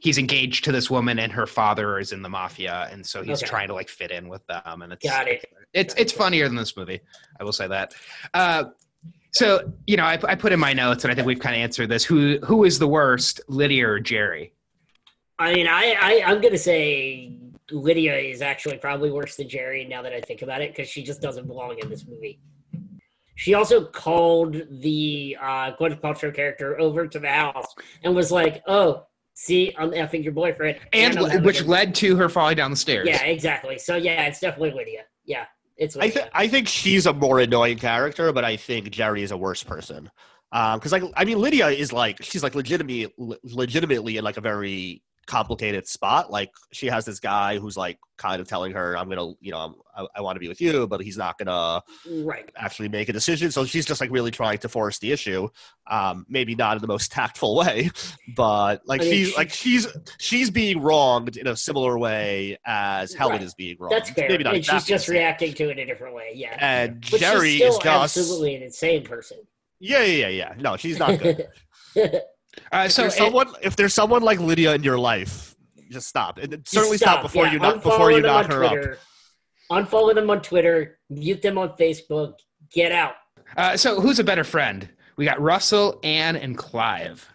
he's engaged to this woman and her father is in the mafia, and so he's trying to like fit in with them, and it's funnier than this movie, I will say that. So, you know, I put in my notes, and I think we've kind of answered this. Who is the worst, Lydia or Jerry? I mean, I'm going to say Lydia is actually probably worse than Jerry now that I think about it, because she just doesn't belong in this movie. She also called the Gwyneth Paltrow character over to the house and was like, oh, see, I'm effing your boyfriend. And which led to her falling down the stairs. Yeah, exactly. So, yeah, it's definitely Lydia. Yeah. I think she's a more annoying character, but I think Jerry is a worse person. Because Lydia is she's legitimately in like a very complicated spot. Like she has this guy who's like kind of telling her, "I'm gonna, I want to be with you," but he's not gonna actually make a decision. So she's just like really trying to force the issue. Maybe not in the most tactful way, but she's being wronged in a similar way as Helen is being wronged. That's fair. Maybe not, and she's just reacting to it in a different way. Yeah, and but Jerry is just absolutely an insane person. Yeah. No, she's not good. If there's someone like Lydia in your life, just stop. And certainly stop before you knock her up. Unfollow them on Twitter. Mute them on Facebook. Get out. So who's a better friend? We got Russell, Anne, and Clive.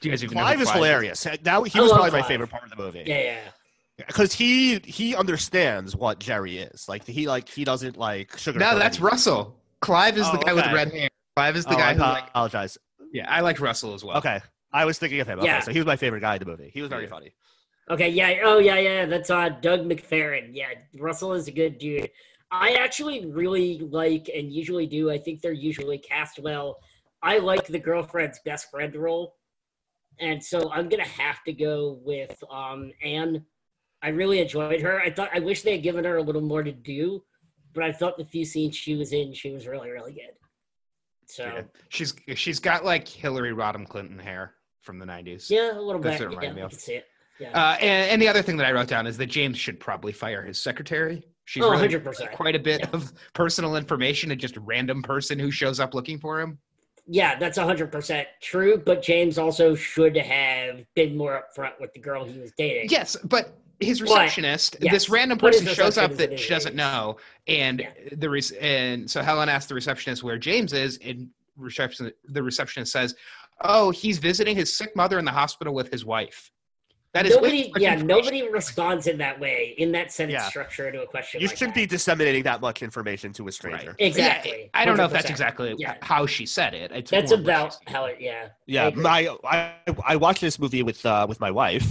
Do you guys even know Clive is hilarious. He was probably my favorite part of the movie. Yeah. Because he understands what Jerry is. Like he doesn't like sugarcoat. No, that's Russell. Clive is the guy with the red hair. Clive is the guy who I apologize. Yeah, I liked Russell as well. Okay, I was thinking of him. Okay, so he was my favorite guy in the movie. He was very funny. Okay, yeah. Oh, yeah. That's Doug McFerrin. Yeah, Russell is a good dude. I actually really like, and usually do, I think they're usually cast well. I like the girlfriend's best friend role. And so I'm going to have to go with Anne. I really enjoyed her. I wish they had given her a little more to do, but I thought the few scenes she was in, she was really, really good. So yeah. She's got like Hillary Rodham Clinton hair from the 90s. Yeah, a little bit. I can see it. Yeah. And the other thing that I wrote down is that James should probably fire his secretary. She's 100%. Quite a bit of personal information and just a random person who shows up looking for him. Yeah, that's 100% true. But James also should have been more upfront with the girl he was dating. Yes, but his receptionist, this random person shows up that she doesn't know, and and so Helen asks the receptionist where James is, and the receptionist says, "Oh, he's visiting his sick mother in the hospital with his wife." That is nobody responds in that way, in that sentence structure to a question. You shouldn't be disseminating that much information to a stranger. Right. Exactly. I don't know if that's exactly how she said it. That's about how it. Yeah. Yeah. I watched this movie with my wife,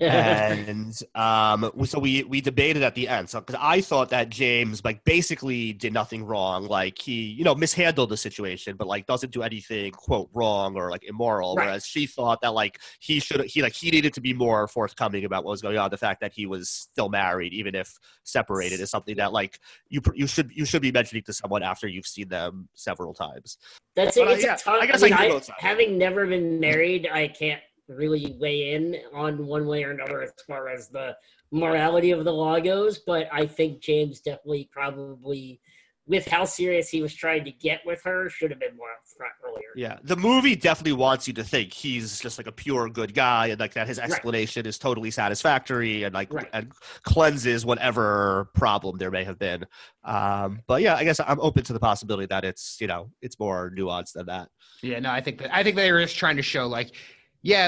and so we debated at the end. So because I thought that James basically did nothing wrong, he mishandled the situation, but doesn't do anything quote wrong or immoral. Right. Whereas she thought that he needed to be more forthcoming about what was going on. The fact that he was still married, even if separated, is something that you should be mentioning to someone after you've seen them several times. That's it. Having never been married, I can't really weigh in on one way or another as far as the morality of the law goes, but I think James definitely probably, with how serious he was trying to get with her, should have been more upfront earlier. Yeah, the movie definitely wants you to think he's just a pure good guy, and that his explanation is totally satisfactory and and cleanses whatever problem there may have been. But yeah, I guess I'm open to the possibility that it's it's more nuanced than that. Yeah, no, I think they were just trying to show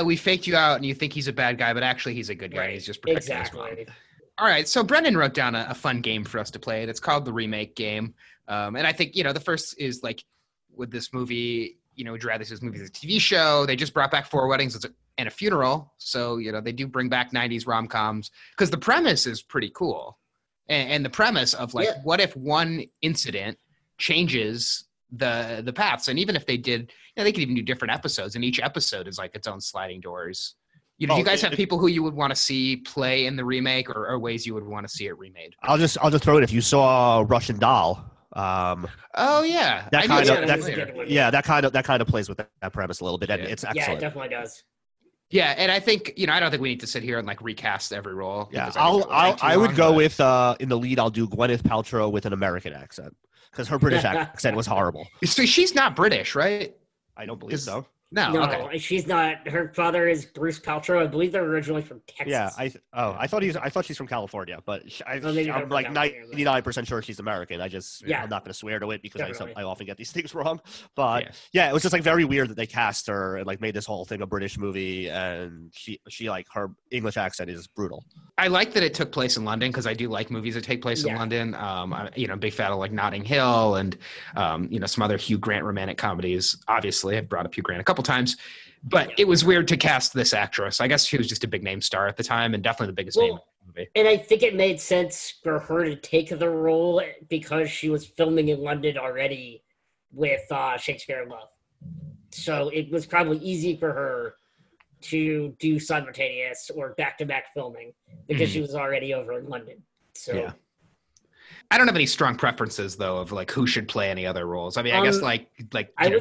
we faked you out and you think he's a bad guy, but actually he's a good guy. Right. He's just protecting his mom. All right, so Brendan wrote down a fun game for us to play. That's called the remake game. And I think, the first is with this movie, would you rather see this movie as a TV show? They just brought back Four Weddings and a Funeral. So, they do bring back 90s rom-coms because the premise is pretty cool. And the premise of what if one incident changes the paths? And even if they did, they could even do different episodes. And each episode is its own sliding doors. Do you guys have people who you would want to see play in the remake, or ways you would want to see it remade? I'll just throw it. If you saw Russian Doll, that kind of plays with that premise a little bit, and it's excellent. Yeah, it definitely does. Yeah, and I think I don't think we need to sit here and recast every role. Yeah, I would go with in the lead. I'll do Gwyneth Paltrow with an American accent because her British accent was horrible. So she's not British, right? I don't believe so. No, okay. She's not. Her father is Bruce Paltrow. I believe they're originally from Texas. Yeah, I thought she's from California, but I'm like 99% sure she's American. I'm not going to swear to it because I often get these things wrong. But yeah, it was just like very weird that they cast her and like made this whole thing a British movie, and she like her English accent is brutal. I like that it took place in London because I do like movies that take place in London. Big fan of like Notting Hill and some other Hugh Grant romantic comedies. Obviously, I've brought up Hugh Grant a couple times, but it was weird to cast this actress. I guess she was just a big name star at the time and definitely the biggest name in the movie. And I think it made sense for her to take the role because she was filming in London already with Shakespeare in Love. So it was probably easy for her to do simultaneous or back-to-back filming because she was already over in London. So yeah. I don't have any strong preferences though of like who should play any other roles. I mean, I guess like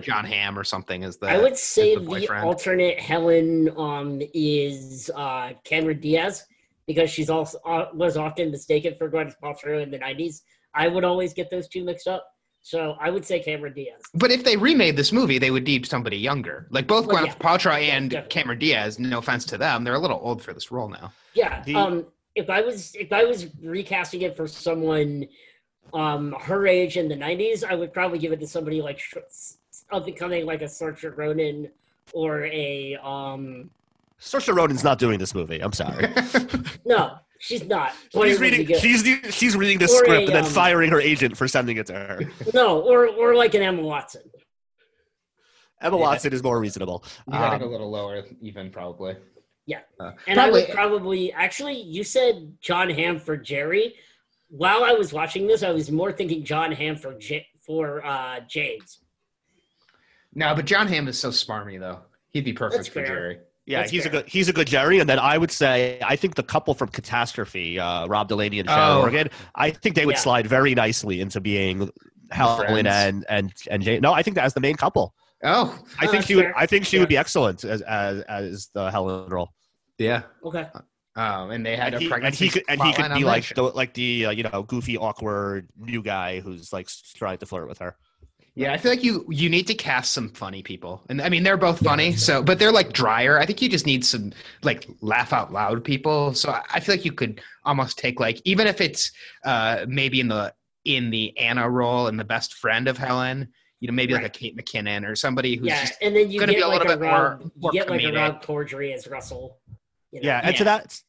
John Hamm or something is the. I would say the alternate Helen is Cameron Diaz because she's also was often mistaken for Gwyneth Paltrow in the 90s. I would always get those two mixed up, so I would say Cameron Diaz. But if they remade this movie, they would need somebody younger, like both Gwyneth Paltrow and Cameron Diaz. No offense to them, they're a little old for this role now. Yeah. If I was recasting it for someone her age in the 90s, I would probably give it to somebody like up-and-coming, like a Saoirse Ronan or a... Saoirse Ronan's not doing this movie. I'm sorry. No, she's not. She's reading this script and then firing her agent for sending it to her. No, or like an Emma Watson. Emma Watson is more reasonable. You gotta go a little lower even, probably. Yeah, and I would probably... Actually, you said John Hamm for Jerry. While I was watching this, I was more thinking John Hamm for James. No, but John Hamm is so smarmy, though. He'd be perfect for Jerry. Yeah, he's a good Jerry. And then I would say, I think the couple from Catastrophe, Rob Delaney and Sharon Morgan, I think they would slide very nicely into being Helen and James. No, I think that's the main couple. Oh, I think she would be excellent as the Helen role. Yeah. Okay. And they had a pregnancy. And he could be like the goofy, awkward new guy who's like trying to flirt with her. Yeah, I feel like you need to cast some funny people, and I mean they're both funny. So, but they're like drier. I think you just need some like laugh out loud people. So I feel like you could almost take like even if it's maybe in the Anna role and the best friend of Helen. You know, maybe like a Kate McKinnon or somebody who's just going to be a little bit more you get comedic. Like a Rob Corddry as Russell. You know? Yeah, and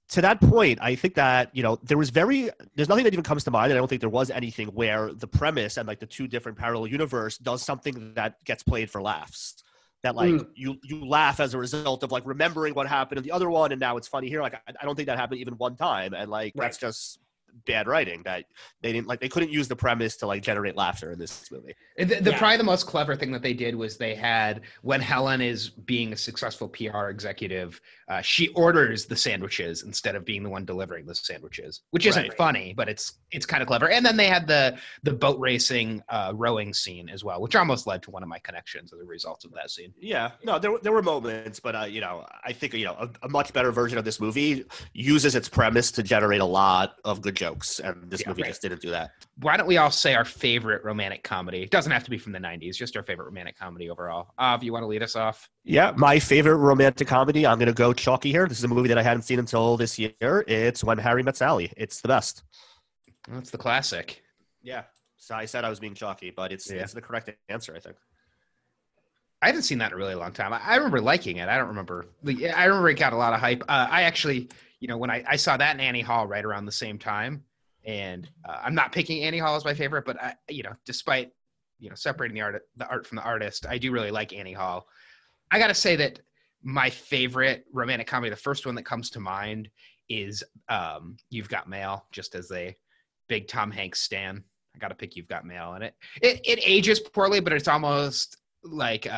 to that point, I think that, you know, there's nothing that even comes to mind, and I don't think there was anything where the premise and like the two different parallel universe does something that gets played for laughs. That like you laugh as a result of like remembering what happened in the other one, and now it's funny here. Like I don't think that happened even one time, and like that's just bad writing that they didn't like. They couldn't use the premise to like generate laughter in this movie. Probably the most clever thing that they did was they had, when Helen is being a successful PR executive, she orders the sandwiches instead of being the one delivering the sandwiches, which isn't funny, but it's kind of clever. And then they had the boat racing rowing scene as well, which almost led to one of my connections as a result of that scene. Yeah, no, there were moments, but I think a much better version of this movie uses its premise to generate a lot of good jokes, and this movie just didn't do that. Why don't we all say our favorite romantic comedy? It doesn't have to be from the 90s, just our favorite romantic comedy overall. Av, you want to lead us off? Yeah, my favorite romantic comedy, I'm going to go chalky here. This is a movie that I hadn't seen until this year. It's When Harry Met Sally. It's the best. That's the classic. Yeah. So I said I was being chalky, but it's the correct answer, I think. I haven't seen that in a really long time. I remember liking it. I remember it got a lot of hype. I actually... when I saw that in Annie Hall right around the same time, and I'm not picking Annie Hall as my favorite, but I, despite, separating the art from the artist, I do really like Annie Hall. I got to say that my favorite romantic comedy, the first one that comes to mind is You've Got Mail, just as a big Tom Hanks stan. I got to pick You've Got Mail in it. It ages poorly, but it's almost like,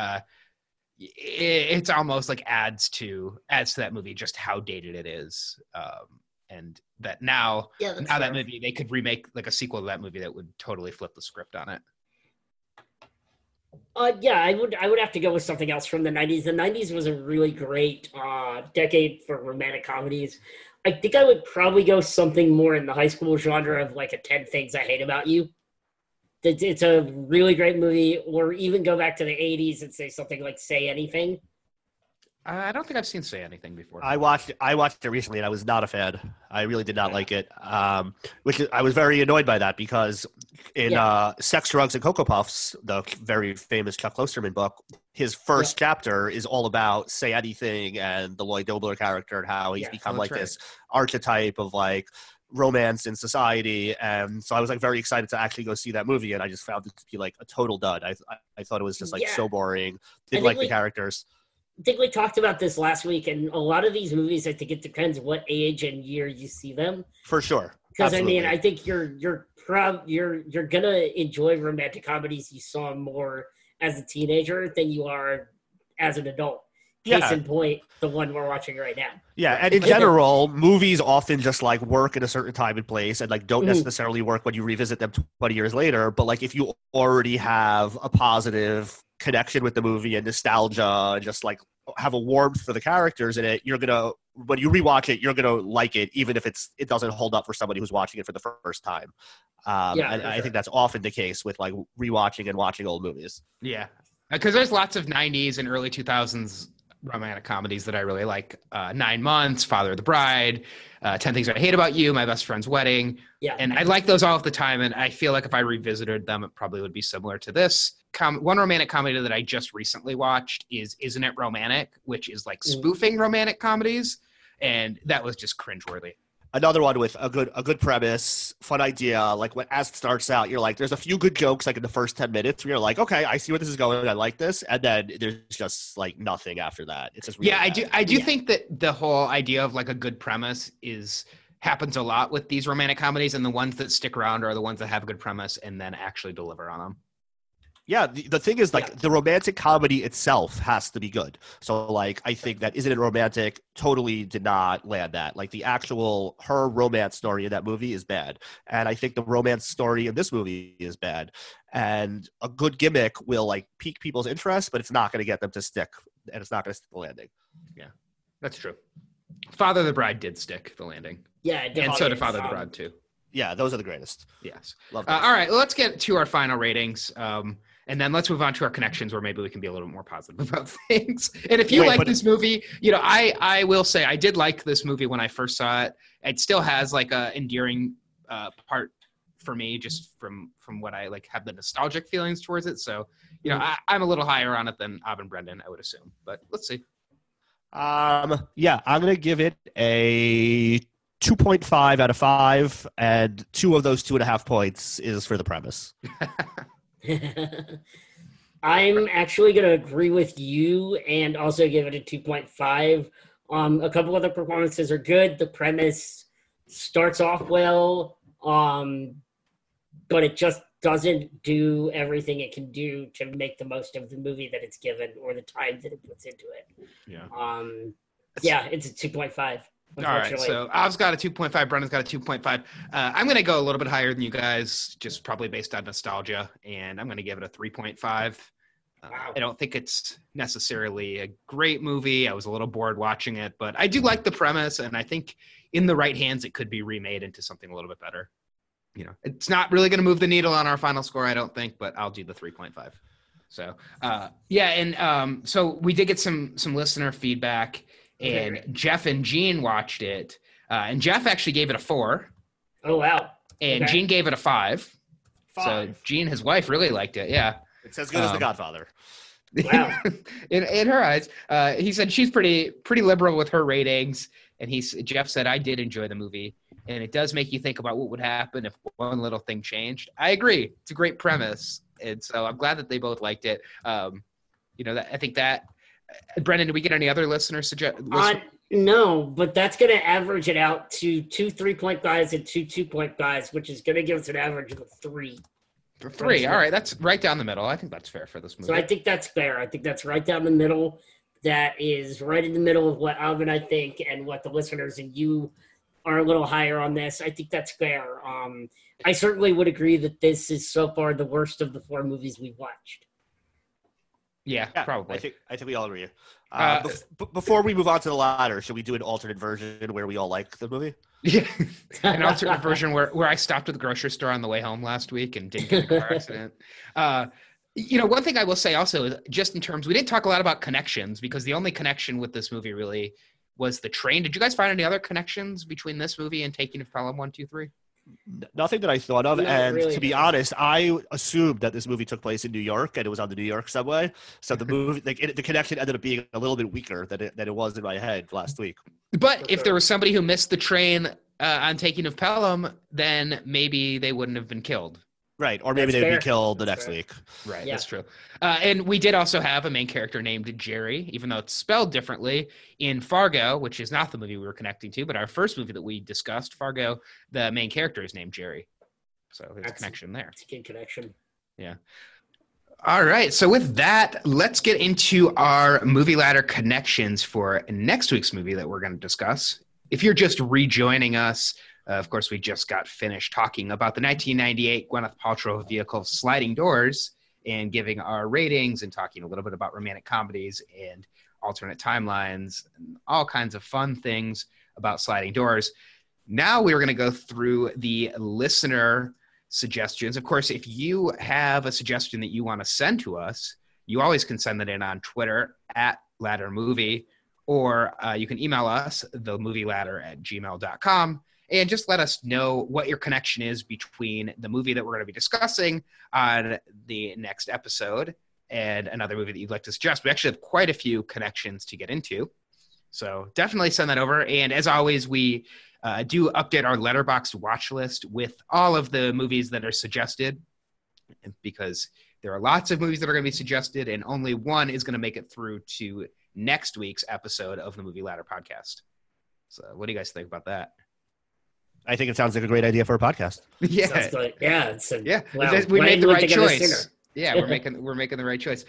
it's almost like adds to that movie just how dated it is, and that now that movie, they could remake like a sequel to that movie that would totally flip the script on it. I would have to go with something else from the 90s. The 90s was a really great decade for romantic comedies. I think I would probably go something more in the high school genre of like a 10 Things I Hate About You. It's a really great movie, or even go back to the 80s and say something like Say Anything, I don't think I've seen Say Anything before. I watched it recently, and I was not a fan. I really did not like it, which I was very annoyed by that, because in Sex, Drugs, and Cocoa Puffs, the very famous Chuck Klosterman book, his first chapter is all about Say Anything and the Lloyd Dobler character and how he's become like this archetype of like romance in society. And so I was like very excited to actually go see that movie, and I just found it to be like a total dud. I thought it was just like so boring. Didn't like the characters. I think we talked about this last week, and a lot of these movies, I think it depends what age and year you see them. For sure. Because I mean, I think you're gonna enjoy romantic comedies you saw more as a teenager than you are as an adult. Case in point, the one we're watching right now. Yeah, and in general, movies often just like work at a certain time and place, and like don't necessarily work when you revisit them 20 years later. But like if you already have a positive connection with the movie and nostalgia, and just like have a warmth for the characters in it, you're gonna, when you rewatch it, you're gonna like it, even if it doesn't hold up for somebody who's watching it for the first time. I think that's often the case with like rewatching and watching old movies. Yeah, because there's lots of '90s and early 2000s romantic comedies that I really like. 9 Months, Father of the Bride, 10 Things I Hate About You, My Best Friend's Wedding. Yeah, and I like those all at the time, and I feel like if I revisited them, it probably would be similar to this. One romantic comedy that I just recently watched is Isn't It Romantic?, which is like spoofing romantic comedies, and that was just cringeworthy. Another one with a good premise, fun idea. Like when as it starts out, you're like, there's a few good jokes like in the first 10 minutes where you're like, okay, I see where this is going, I like this, and then there's just like nothing after that. It's just really bad. I do think that the whole idea of like a good premise happens a lot with these romantic comedies, and the ones that stick around are the ones that have a good premise and then actually deliver on them. Yeah, the thing is, like, the romantic comedy itself has to be good. So, like, I think that Isn't It Romantic totally did not land that. Like, the actual her romance story in that movie is bad. And I think the romance story in this movie is bad. And a good gimmick will, like, pique people's interest, but it's not going to get them to stick. And it's not going to stick the landing. Yeah, that's true. Father of the Bride did stick the landing. Yeah, it did. And so did Father of the Bride, too. Yeah, those are the greatest. Yes. Love that. All right, well, let's get to our final ratings. And then let's move on to our connections, where maybe we can be a little more positive about things. And if you like this movie, you know, I will say I did like this movie when I first saw it. It still has like a endearing part for me, just from what I like have the nostalgic feelings towards it. So, you know, I'm a little higher on it than Av and Brendan, I would assume. But let's see. I'm going to give it a 2.5 out of 5. And 2 of those 2.5 points is for the premise. I'm actually going to agree with you and also give it a 2.5. A couple other performances are good. The premise starts off well, but it just doesn't do everything it can do to make the most of the movie that it's given or the time that it puts into it. Yeah. It's a 2.5. All right, so Av's got a 2.5, Brendan's got a 2.5. I'm going to go a little bit higher than you guys, just probably based on nostalgia, and I'm going to give it a 3.5. I don't think it's necessarily a great movie. I was a little bored watching it, but I do like the premise, and I think in the right hands, it could be remade into something a little bit better. You know, it's not really going to move the needle on our final score, I don't think, but I'll do the 3.5. So, so we did get some listener feedback. And Jeff and Gene watched it. And Jeff actually gave it a 4. Oh, wow. And Gene gave it a 5. So Gene, his wife, really liked it. Yeah. It's as good as The Godfather. Wow. in her eyes. He said she's pretty liberal with her ratings. And Jeff said, I did enjoy the movie. And it does make you think about what would happen if one little thing changed. I agree. It's a great premise. And so I'm glad that they both liked it. I think that – Brendan, did we get any other listeners No, but that's going to average it out to 2 3.5s and 2 2.5s, which is going to give us an average of a 3. For 3, all right. That's right down the middle. I think that's fair for this movie. So I think that's fair. I think that's right down the middle. That is right in the middle of what Alvin and I think and what the listeners and you are a little higher on this. I think that's fair. I certainly would agree that this is so far the worst of the 4 movies we've watched. Yeah, probably. I think we all agree. Before we move on to the ladder, should we do an alternate version where we all like the movie? Yeah, an alternate version where I stopped at the grocery store on the way home last week and didn't get in a car accident. You know, one thing I will say also is just in terms, we didn't talk a lot about connections because the only connection with this movie really was the train. Did you guys find any other connections between this movie and Taking of Pelham 1, 2, 3? Nothing that I thought of. Honest, I assumed that this movie took place in New York and it was on the New York subway. So the movie, the connection ended up being a little bit weaker than it was in my head last week. But if there was somebody who missed the train on Taking of Pelham, then maybe they wouldn't have been killed. Right, or maybe they would be killed the next week. Right, yeah. That's true. And we did also have a main character named Jerry, even though it's spelled differently in Fargo, which is not the movie we were connecting to, but our first movie that we discussed, Fargo, the main character is named Jerry. So there's a connection there. It's a good connection. Yeah. All right, so with that, let's get into our movie ladder connections for next week's movie that we're going to discuss. If you're just rejoining us, of course, we just got finished talking about the 1998 Gwyneth Paltrow vehicle Sliding Doors and giving our ratings and talking a little bit about romantic comedies and alternate timelines and all kinds of fun things about Sliding Doors. Now we're going to go through the listener suggestions. Of course, if you have a suggestion that you want to send to us, you always can send it in on Twitter at Ladder Movie, or you can email us, themovieladder@gmail.com. And just let us know what your connection is between the movie that we're going to be discussing on the next episode and another movie that you'd like to suggest. We actually have quite a few connections to get into. So definitely send that over. And as always, we do update our Letterboxd watch list with all of the movies that are suggested, because there are lots of movies that are going to be suggested and only one is going to make it through to next week's episode of the Movie Ladder podcast. So what do you guys think about that? I think it sounds like a great idea for a podcast. Yeah, like, yeah, it's a, yeah. Wow. We made the right choice. Yeah, we're making the right choice.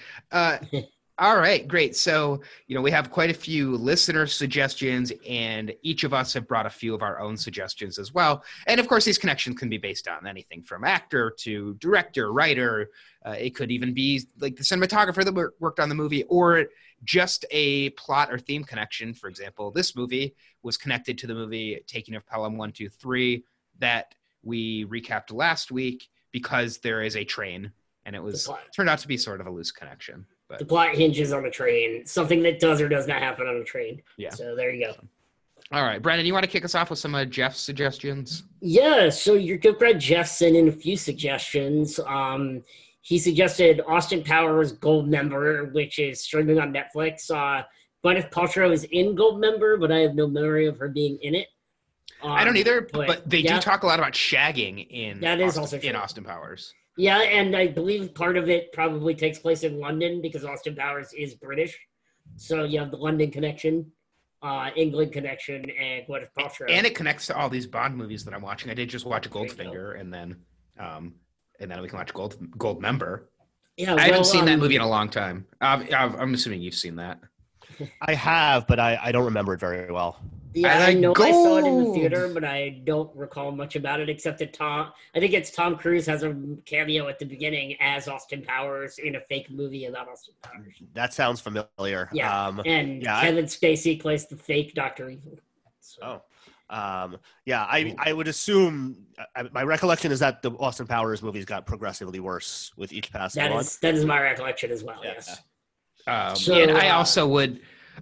All right, great. So you know we have quite a few listener suggestions, and each of us have brought a few of our own suggestions as well. And of course, these connections can be based on anything from actor to director, writer. It could even be like the cinematographer that worked on the movie, or just a plot or theme connection. For example, this movie was connected to the movie Taking of Pelham 1, 2, 3 that we recapped last week because there is a train, and turned out to be sort of a loose connection. But the plot hinges on a train, something that does or does not happen on a train. Yeah. So there you go. All right, Brendan, you want to kick us off with some of Jeff's suggestions? Yeah, so your good friend Jeff sent in a few suggestions. He suggested Austin Powers Goldmember, which is streaming on Netflix. Gwyneth Paltrow is in Goldmember, but I have no memory of her being in it. I don't either, but they do talk a lot about shagging in Austin Powers. Yeah, and I believe part of it probably takes place in London because Austin Powers is British. So you have the London connection, England connection, and Gwyneth Paltrow. And it connects to all these Bond movies that I'm watching. I did just watch Goldfinger, and then we can watch Goldmember. Yeah, I haven't seen that movie in a long time. I'm assuming you've seen that. I have, but I don't remember it very well. Yeah, I know I saw it in the theater, but I don't recall much about it except that Tom Cruise has a cameo at the beginning as Austin Powers in a fake movie about Austin Powers. That sounds familiar. Yeah, Kevin Spacey plays the fake Dr. Evil. So. Oh. I would assume my recollection is that the Austin Powers movies got progressively worse with each passing month. That is my recollection as well. Yeah. Yes.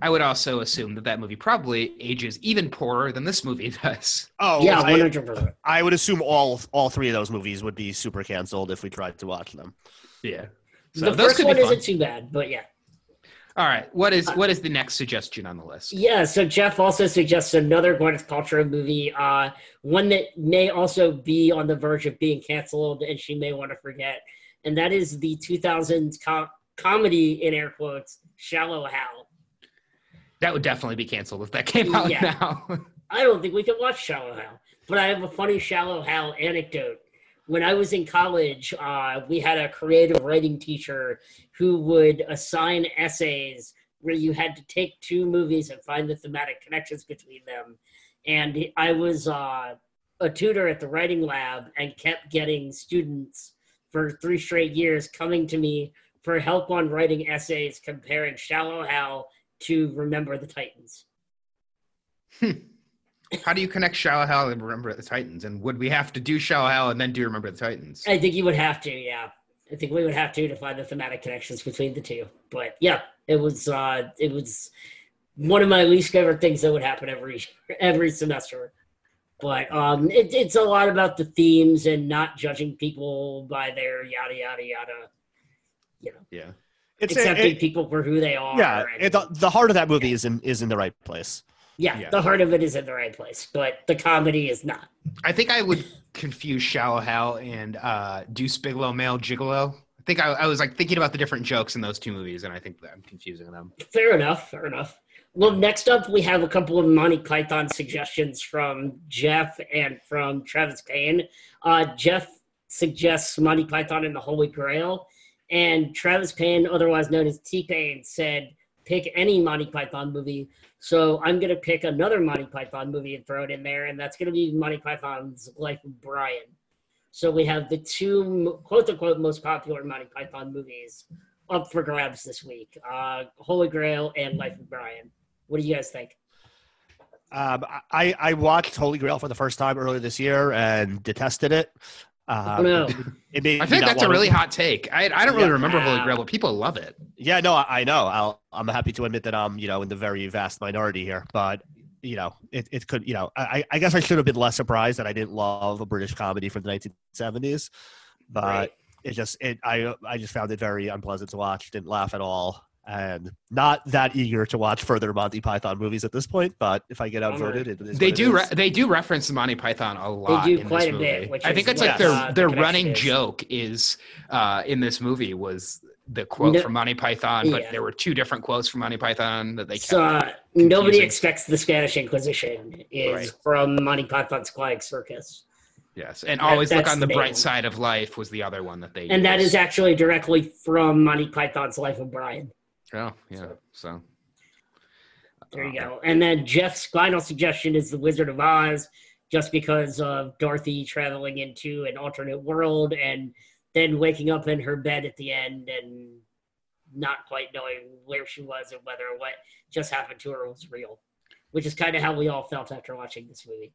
I would also assume that movie probably ages even poorer than this movie does. Oh yeah, 100%. I would assume all three of those movies would be super canceled if we tried to watch them. Yeah. So the first one isn't too bad, but yeah. All right, what is the next suggestion on the list? Yeah, so Jeff also suggests another Gwyneth Paltrow movie, one that may also be on the verge of being canceled and she may want to forget, and that is the 2000s comedy, in air quotes, Shallow Hal. That would definitely be canceled if that came out now. I don't think we could watch Shallow Hal, but I have a funny Shallow Hal anecdote. When I was in college, we had a creative writing teacher who would assign essays where you had to take two movies and find the thematic connections between them. And I was a tutor at the writing lab and kept getting students for 3 straight years coming to me for help on writing essays comparing Shallow Hal to Remember the Titans. How do you connect Shallow Hal and Remember the Titans? And would we have to do Shallow Hal and then do Remember the Titans? I think you would have to, yeah. I think we would have to find the thematic connections between the two. But yeah, it was one of my least favorite things that would happen every semester. But it's a lot about the themes and not judging people by their yada yada yada. You know. Yeah. It's accepting people for who they are. Yeah. The heart of that movie is in the right place. Yeah, the heart of it is in the right place, but the comedy is not. I think I would confuse Shallow Hal and Deuce Bigelow Male Gigolo. I think I was like thinking about the different jokes in those two movies, and I think that I'm confusing them. Fair enough. Well, next up, we have a couple of Monty Python suggestions from Jeff and from Travis Payne. Jeff suggests Monty Python and the Holy Grail, and Travis Payne, otherwise known as T-Pain, said, pick any Monty Python movie. So I'm going to pick another Monty Python movie and throw it in there, and that's going to be Monty Python's Life of Brian. So we have the two, quote-unquote, most popular Monty Python movies up for grabs this week, Holy Grail and Life of Brian. What do you guys think? I watched Holy Grail for the first time earlier this year and detested it. No. I think that's a really hot take. I don't really remember Holy Grail, but people love it. Yeah, no, I know. I'm happy to admit that I'm, in the very vast minority here. But, it could, I guess I should have been less surprised that I didn't love a British comedy from the 1970s. But right. I just found it very unpleasant to watch. Didn't laugh at all. And not that eager to watch further Monty Python movies at this point, but if I get outvoted, it is they do reference Monty Python a lot. They do in quite this movie. A bit. Which I think it's like their running joke is in this movie was the quote from Monty Python, but there were two different quotes from Monty Python that they kept. So Nobody Expects the Spanish Inquisition is from Monty Python's Flying Circus. Yes, and Always Look on the Bright Side of Life was the other one that they used. And that is actually directly from Monty Python's Life of Brian. Oh, yeah. So there you go. And then Jeff's final suggestion is The Wizard of Oz, just because of Dorothy traveling into an alternate world and then waking up in her bed at the end and not quite knowing where she was and whether what just happened to her was real, which is kind of how we all felt after watching this movie.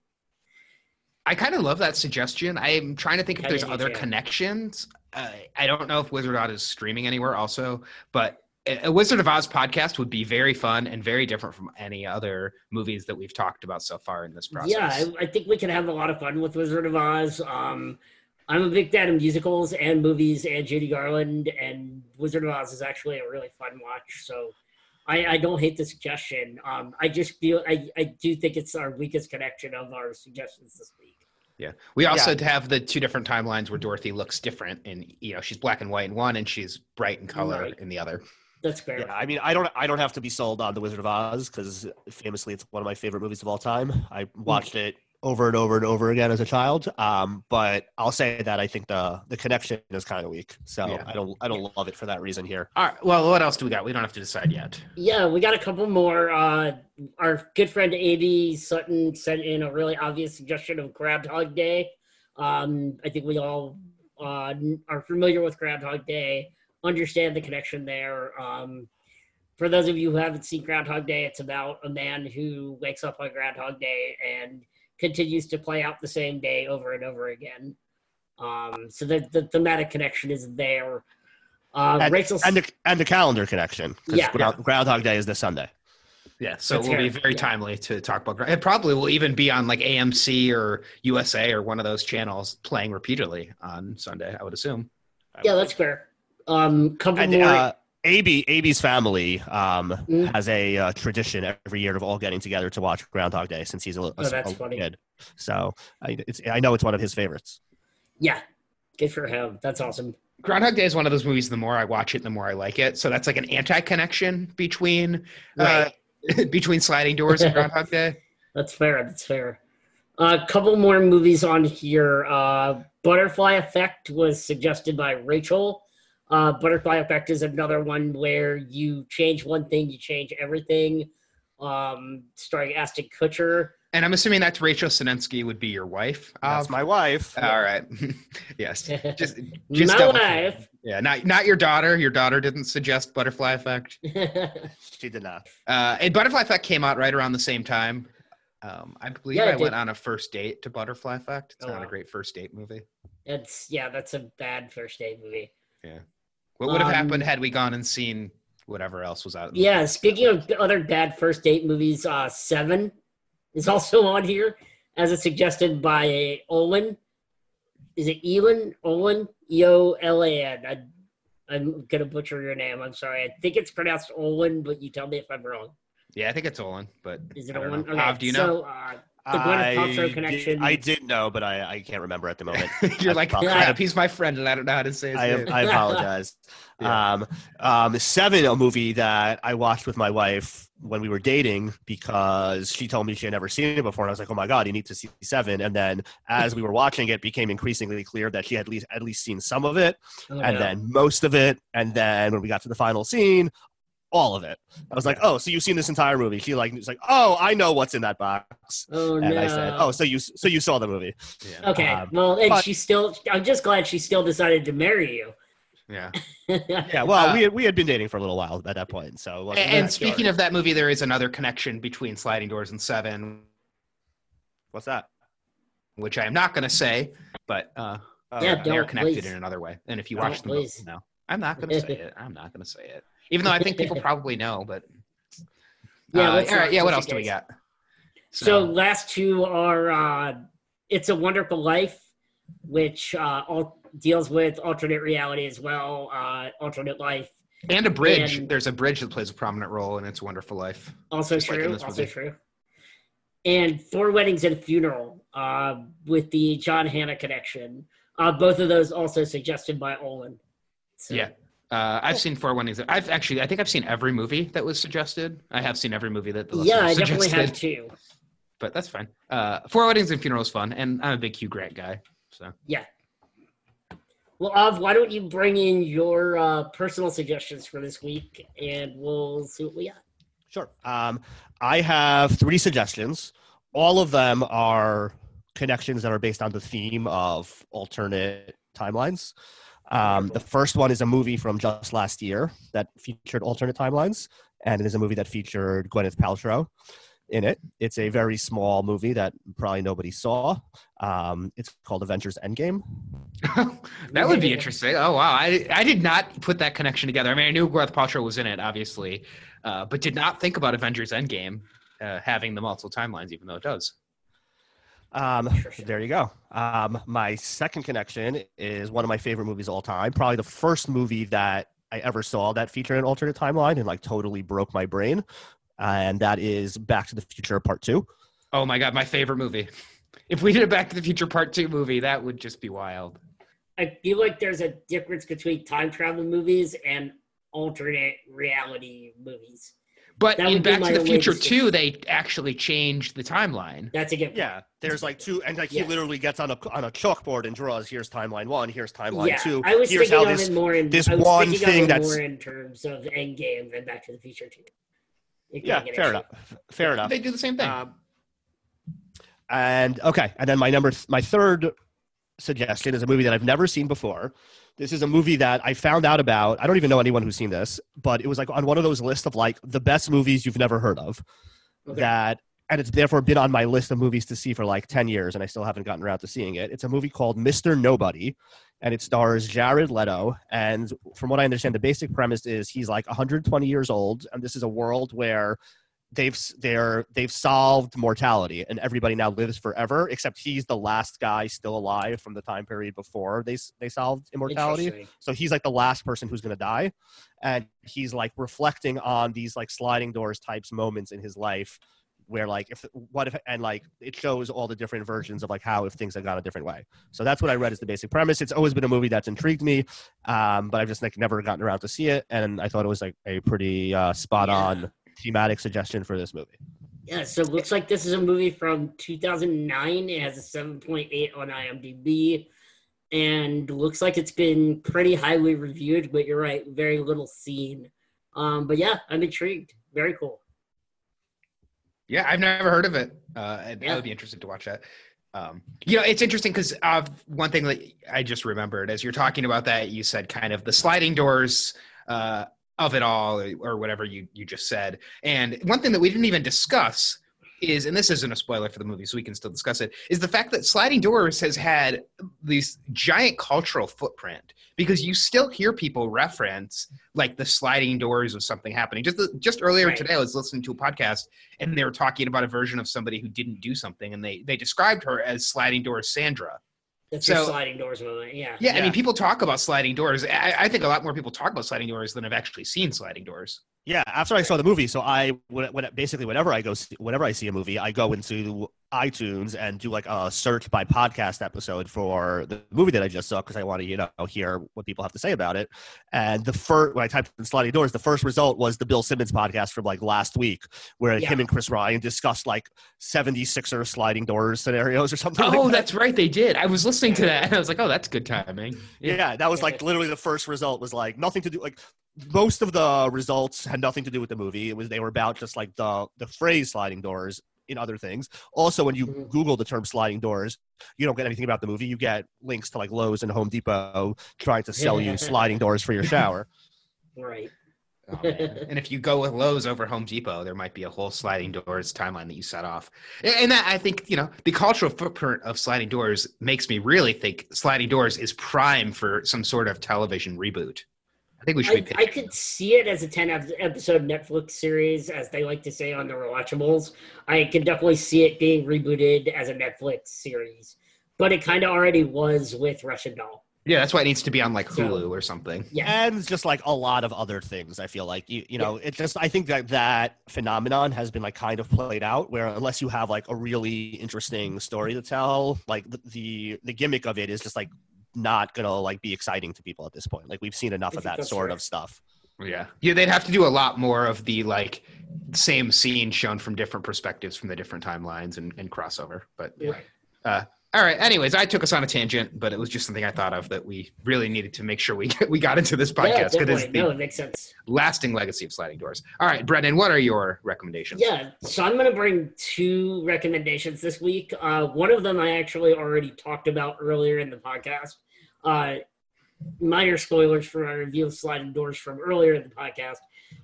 I kind of love that suggestion. I'm trying to think if there's other connections. I don't know if Wizard of Oz is streaming anywhere also, but a Wizard of Oz podcast would be very fun and very different from any other movies that we've talked about so far in this process. Yeah, I think we can have a lot of fun with Wizard of Oz. I'm a big fan of musicals and movies and Judy Garland, and Wizard of Oz is actually a really fun watch. So I don't hate the suggestion. I just feel I do think it's our weakest connection of our suggestions this week. Yeah. We also have the two different timelines where Dorothy looks different and, she's black and white in one and she's bright in color in the other. That's fair. Yeah, I mean, I don't have to be sold on The Wizard of Oz because famously it's one of my favorite movies of all time. I watched it over and over and over again as a child. But I'll say that I think the connection is kind of weak. So I don't love it for that reason here. All right. Well, what else do we got? We don't have to decide yet. Yeah, we got a couple more. Our good friend A.B. Sutton sent in a really obvious suggestion of Groundhog Day. I think we all are familiar with Groundhog Day. Understand the connection there. For those of you who haven't seen Groundhog Day, it's about a man who wakes up on Groundhog Day and continues to play out the same day over and over again. So the thematic connection is there. And the calendar connection. Yeah. Groundhog Day is this Sunday. Yeah, so we'll be very timely to talk about Groundhog. It probably will even be on like AMC or USA or one of those channels playing repeatedly on Sunday, I would assume. That's fair. AB's family has a tradition every year of all getting together to watch Groundhog Day since he's a kid. So I know it's one of his favorites. Yeah, good for him. That's awesome. Groundhog Day is one of those movies. The more I watch it, the more I like it. So that's like an anti-connection between between Sliding Doors and Groundhog Day. That's fair. A couple more movies on here. Butterfly Effect was suggested by Rachel. Butterfly Effect is another one where you change one thing, you change everything, starring Ashton Kutcher. And I'm assuming that's Rachel Sinensky would be your wife. That's my wife. All right. Yes. Just my wife. Yeah, not your daughter. Your daughter didn't suggest Butterfly Effect. She did not. And Butterfly Effect came out right around the same time. I believe I went on a first date to Butterfly Effect. It's not a great first date movie. That's a bad first date movie. Yeah. What would have happened had we gone and seen whatever else was out? Yeah, speaking of other bad first date movies, Seven is also on here, as it's suggested by Olin. Is it Elin? Olin? E-O-L-A-N. I'm going to butcher your name. I'm sorry. I think it's pronounced Olin, but you tell me if I'm wrong. Yeah, I think it's Olin, but is it Olin? Okay. Av, do you know? So, the Gwyneth Paltrow connection. I did know, but I can't remember at the moment. You're like, crap, he's my friend, and I don't know how to say his name. I apologize. Yeah. Seven, a movie that I watched with my wife when we were dating because she told me she had never seen it before, and I was like, oh my God, you need to see Seven. And then as we were watching it, became increasingly clear that she had at least seen some of it, then most of it, and then when we got to the final scene, all of it. I was like, "Oh, so you've seen this entire movie?" She was like, "Oh, I know what's in that box." Oh no! And I said, "Oh, so you saw the movie?" Yeah. Okay. I'm just glad she still decided to marry you. Yeah. Yeah. Well, we had been dating for a little while at that point, so. And speaking of that movie, there is another connection between Sliding Doors and Seven. What's that? Which I am not going to say, but they're connected in another way. And if you watch the movie, no, I'm not going to say it. I'm not going to say it. Even though I think people probably know, but all right, what else do we got? So last two are "It's a Wonderful Life," which all deals with alternate reality as well, alternate life, and a bridge. And there's a bridge that plays a prominent role in "It's a Wonderful Life." Also true. And "Four Weddings and a Funeral" with the John Hannah connection. Both of those also suggested by Olin. So. Yeah. I've seen Four Weddings. I think I've seen every movie that was suggested. I have seen every movie that the listener suggested. Yeah, I definitely have too. But that's fine. Four Weddings and Funeral is fun, and I'm a big Hugh Grant guy. So yeah. Well, Av, why don't you bring in your personal suggestions for this week, and we'll see what we got. Sure. I have three suggestions. All of them are connections that are based on the theme of alternate timelines. The first one is a movie from just last year that featured alternate timelines, and it is a movie that featured Gwyneth Paltrow in it. It's a very small movie that probably nobody saw. It's called Avengers Endgame. That would be interesting. Oh, wow. I did not put that connection together. I mean, I knew Gwyneth Paltrow was in it, obviously, but did not think about Avengers Endgame having the multiple timelines, even though it does. There you go. My second connection is one of my favorite movies of all time. Probably the first movie that I ever saw that featured an alternate timeline and totally broke my brain. And that is Back to the Future Part 2. Oh my God, my favorite movie. If we did a Back to the Future Part 2 movie, that would just be wild. I feel like there's a difference between time travel movies and alternate reality movies. But in Back to the Future 2, they actually changed the timeline. That's a given. Yeah, there's two, and he literally gets on a chalkboard and draws, here's timeline one, here's timeline two. I was thinking of it more in terms of Endgame than Back to the Future 2. Yeah, fair enough. They do the same thing. And then my third suggestion is a movie that I've never seen before. This is a movie that I found out about. I don't even know anyone who's seen this, but it was on one of those lists of the best movies you've never heard of. Okay. And it's therefore been on my list of movies to see for 10 years, and I still haven't gotten around to seeing it. It's a movie called Mr. Nobody, and it stars Jared Leto. And from what I understand, the basic premise is he's 120 years old, and this is a world where they've solved mortality and everybody now lives forever, except he's the last guy still alive from the time period before they solved immortality. So he's the last person who's going to die. And he's reflecting on these sliding doors types moments in his life where it shows all the different versions of how if things had gone a different way. So that's what I read as the basic premise. It's always been a movie that's intrigued me, but I've just never gotten around to see it. And I thought it was a pretty spot on thematic suggestion for this movie. Yeah, so it looks like this is a movie from 2009. It has a 7.8 on IMDb, and looks like it's been pretty highly reviewed, but you're right, very little seen. But yeah, I'm intrigued. Very cool. Yeah, I've never heard of it. I would be interested to watch that. It's interesting because one thing that I just remembered, as you're talking about that, you said kind of the sliding doors of it all, or whatever you just said. And one thing that we didn't even discuss is, and this isn't a spoiler for the movie, so we can still discuss it, is the fact that Sliding Doors has had this giant cultural footprint, because you still hear people reference like the sliding doors of something happening. Just earlier today, I was listening to a podcast and they were talking about a version of somebody who didn't do something, and they described her as Sliding Doors Sandra. It's a Sliding Doors movie, yeah. I mean, people talk about Sliding Doors. I think a lot more people talk about Sliding Doors than have actually seen Sliding Doors. Yeah, after I saw the movie, so whenever I see a movie, I go into iTunes and do like a search by podcast episode for the movie that I just saw, because I want to, hear what people have to say about it. And when I typed in Sliding Doors, the first result was the Bill Simmons podcast from like last week, where him and Chris Ryan discussed like 76er sliding doors scenarios or something. Oh, that's right, they did. I was listening to that and I was like, oh, that's good timing. Yeah, that was like literally the first result was like nothing to do, like most of the results had nothing to do with the movie. They were about just like the phrase sliding doors in other things. Also, when you Google the term sliding doors, you don't get anything about the movie. You get links to like Lowe's and Home Depot trying to sell you sliding doors for your shower. Right. Oh, man. And if you go with Lowe's over Home Depot, there might be a whole sliding doors timeline that you set off. And that, I think, the cultural footprint of sliding doors makes me really think sliding doors is prime for some sort of television reboot. I think we should I could see it as a 10-episode Netflix series, as they like to say on the Rewatchables. I can definitely see it being rebooted as a Netflix series, but it kind of already was with Russian Doll. Yeah, that's why it needs to be on like Hulu or something. Yeah, and just like a lot of other things. I feel like it just. I think that phenomenon has been like kind of played out, where unless you have like a really interesting story to tell, like the gimmick of it is just like not gonna like be exciting to people at this point. Like we've seen enough of that sort of stuff. Yeah, they'd have to do a lot more of the like same scene shown from different perspectives from the different timelines and crossover. But all right. Anyways, I took us on a tangent, but it was just something I thought of that we really needed to make sure we got into this podcast, because it's the it makes sense. Lasting legacy of Sliding Doors. All right, Brendan, what are your recommendations? Yeah, so I'm going to bring two recommendations this week. One of them I actually already talked about earlier in the podcast. Minor spoilers for my review of Sliding Doors from earlier in the podcast,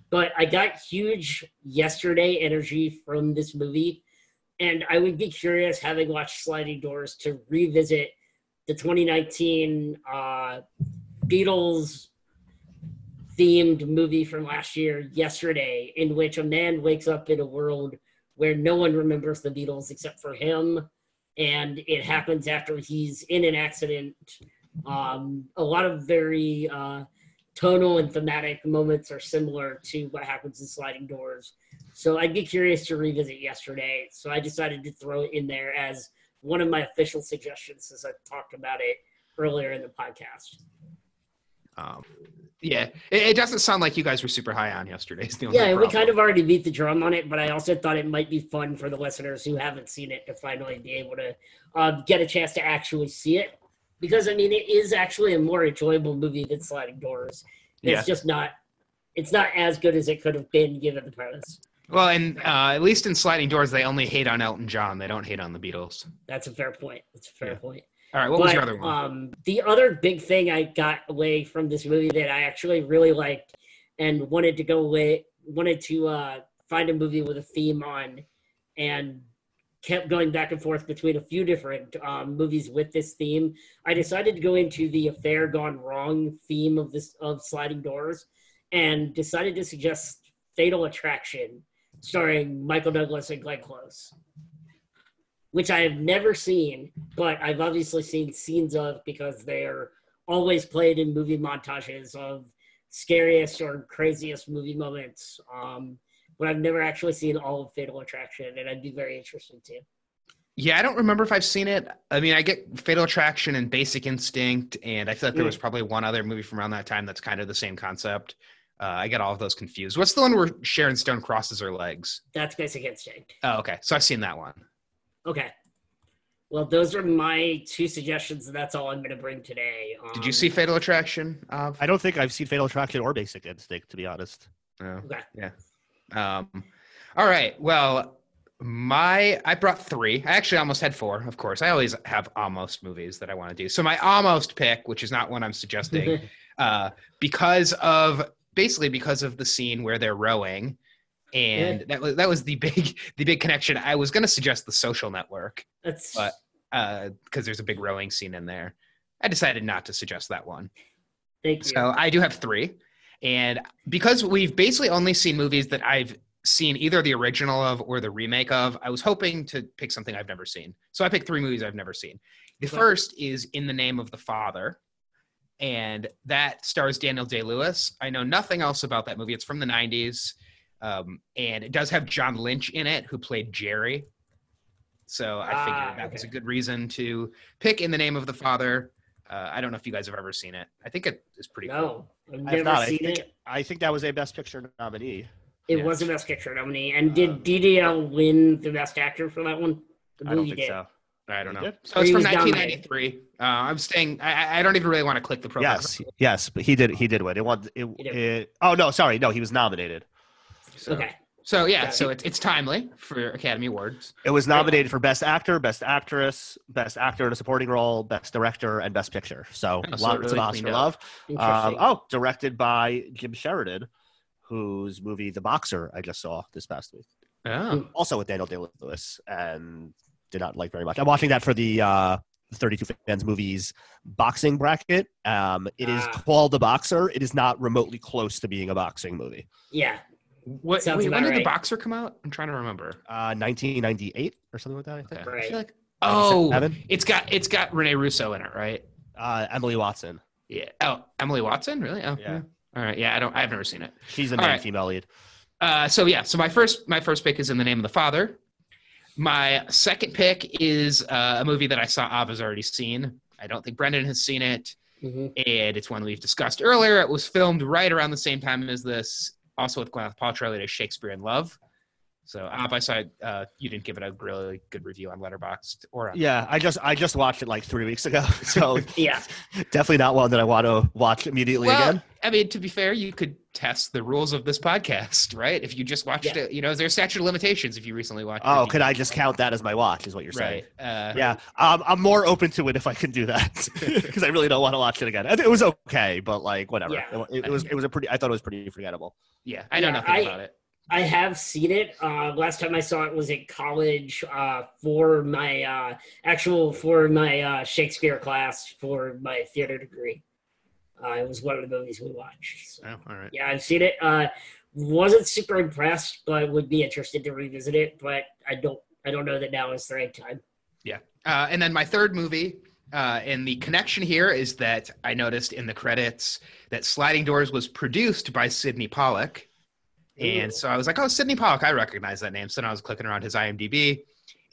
but I got huge yesterday energy from this movie, and I would be curious, having watched Sliding Doors, to revisit the 2019 Beatles-themed movie from last year, Yesterday, in which a man wakes up in a world where no one remembers the Beatles except for him, and it happens after he's in an accident. A lot of very tonal and thematic moments are similar to what happens in Sliding Doors. So I'd be curious to revisit Yesterday. So I decided to throw it in there as one of my official suggestions, since I talked about it earlier in the podcast. It doesn't sound like you guys were super high on Yesterday. We kind of already beat the drum on it, but I also thought it might be fun for the listeners who haven't seen it to finally be able to get a chance to actually see it. Because, I mean, it is actually a more enjoyable movie than Sliding Doors. It's just not – it's not as good as it could have been given the premise. Well, and at least in Sliding Doors, they only hate on Elton John. They don't hate on the Beatles. That's a fair point. All right, was your other one? The other big thing I got away from this movie that I actually really liked and wanted to find a movie with a theme on, and – kept going back and forth between a few different movies with this theme. I decided to go into the affair gone wrong theme of Sliding Doors, and decided to suggest Fatal Attraction, starring Michael Douglas and Glenn Close, which I have never seen, but I've obviously seen scenes of, because they're always played in movie montages of scariest or craziest movie moments. But I've never actually seen all of Fatal Attraction, and I'd be very interested too. Yeah, I don't remember if I've seen it. I mean, I get Fatal Attraction and Basic Instinct, and I feel like there was probably one other movie from around that time that's kind of the same concept. I get all of those confused. What's the one where Sharon Stone crosses her legs? That's Basic Instinct. Oh, okay. So I've seen that one. Okay. Well, those are my two suggestions, and that's all I'm going to bring today. Did you see Fatal Attraction? I don't think I've seen Fatal Attraction or Basic Instinct, to be honest. Okay. Yeah. All right. Well, I brought three. I actually almost had four, of course. I always have almost movies that I want to do. So my almost pick, which is not one I'm suggesting, because of the scene where they're rowing, And that was the big connection. I was going to suggest The Social Network, because there's a big rowing scene in there. I decided not to suggest that one. Thank you. So I do have three. And because we've basically only seen movies that I've seen either the original of or the remake of, I was hoping to pick something I've never seen. So I picked three movies I've never seen. The first is In the Name of the Father, and that stars Daniel Day-Lewis. I know nothing else about that movie. It's from the 90s. And it does have John Lynch in it, who played Jerry. So I figured that was a good reason to pick In the Name of the Father. I don't know if you guys have ever seen it. I think it is pretty cool. No, I've never seen it. I think that was a Best Picture nominee. It was a Best Picture nominee. And did DDL win the Best Actor for that one? I don't think so. I don't know. So it's from 1993. I'm staying. I don't even really want to click the program. Yes, but he did win. He was nominated. So, okay. So yeah, so it's timely for Academy Awards. It was nominated for Best Actor, Best Actress, Best Actor in a Supporting Role, Best Director, and Best Picture. So lots of Oscar love. Directed by Jim Sheridan, whose movie The Boxer I just saw this past week. Oh. Also with Daniel Day-Lewis, and did not like very much. I'm watching that for the 32 Fans Movies boxing bracket. It is called The Boxer. It is not remotely close to being a boxing movie. Yeah. When did The Boxer come out? I'm trying to remember. 1998 or something like that, I think. Right. I feel like, it's got Rene Russo in it, right? Emily Watson. Yeah. Oh, Emily Watson? Really? Oh, yeah. All right. Yeah, I've never seen it. She's the main female lead. So my first pick is In the Name of the Father. My second pick is a movie that I saw Av has already seen. I don't think Brendan has seen it. Mm-hmm. And it's one we've discussed earlier. It was filmed right around the same time as this. Also with Gwyneth Paltrow, it is Shakespeare in Love. So Ab, I saw you didn't give it a really good review on Letterboxd or on. Yeah, I just watched it like 3 weeks ago. So yeah, definitely not one that I want to watch immediately again. I mean, to be fair, you could test the rules of this podcast, right? If you just watched it, is there a statute of limitations if you recently watched it? Oh, could I just count that as my watch is what you're saying? Right. Yeah, I'm more open to it if I can do that because I really don't want to watch it again. It was okay, but like whatever. Yeah. I thought it was pretty forgettable. Yeah, I know nothing about it. I have seen it. Last time I saw it was at college for my Shakespeare class for my theater degree. It was one of the movies we watched. So. Oh, all right. Yeah, I've seen it. Wasn't super impressed, but would be interested to revisit it. But I don't know that now is the right time. Yeah. And then my third movie, and the connection here is that I noticed in the credits that Sliding Doors was produced by Sidney Pollack. And so I was like, oh, Sidney Pollack, I recognize that name. So then I was clicking around his IMDb,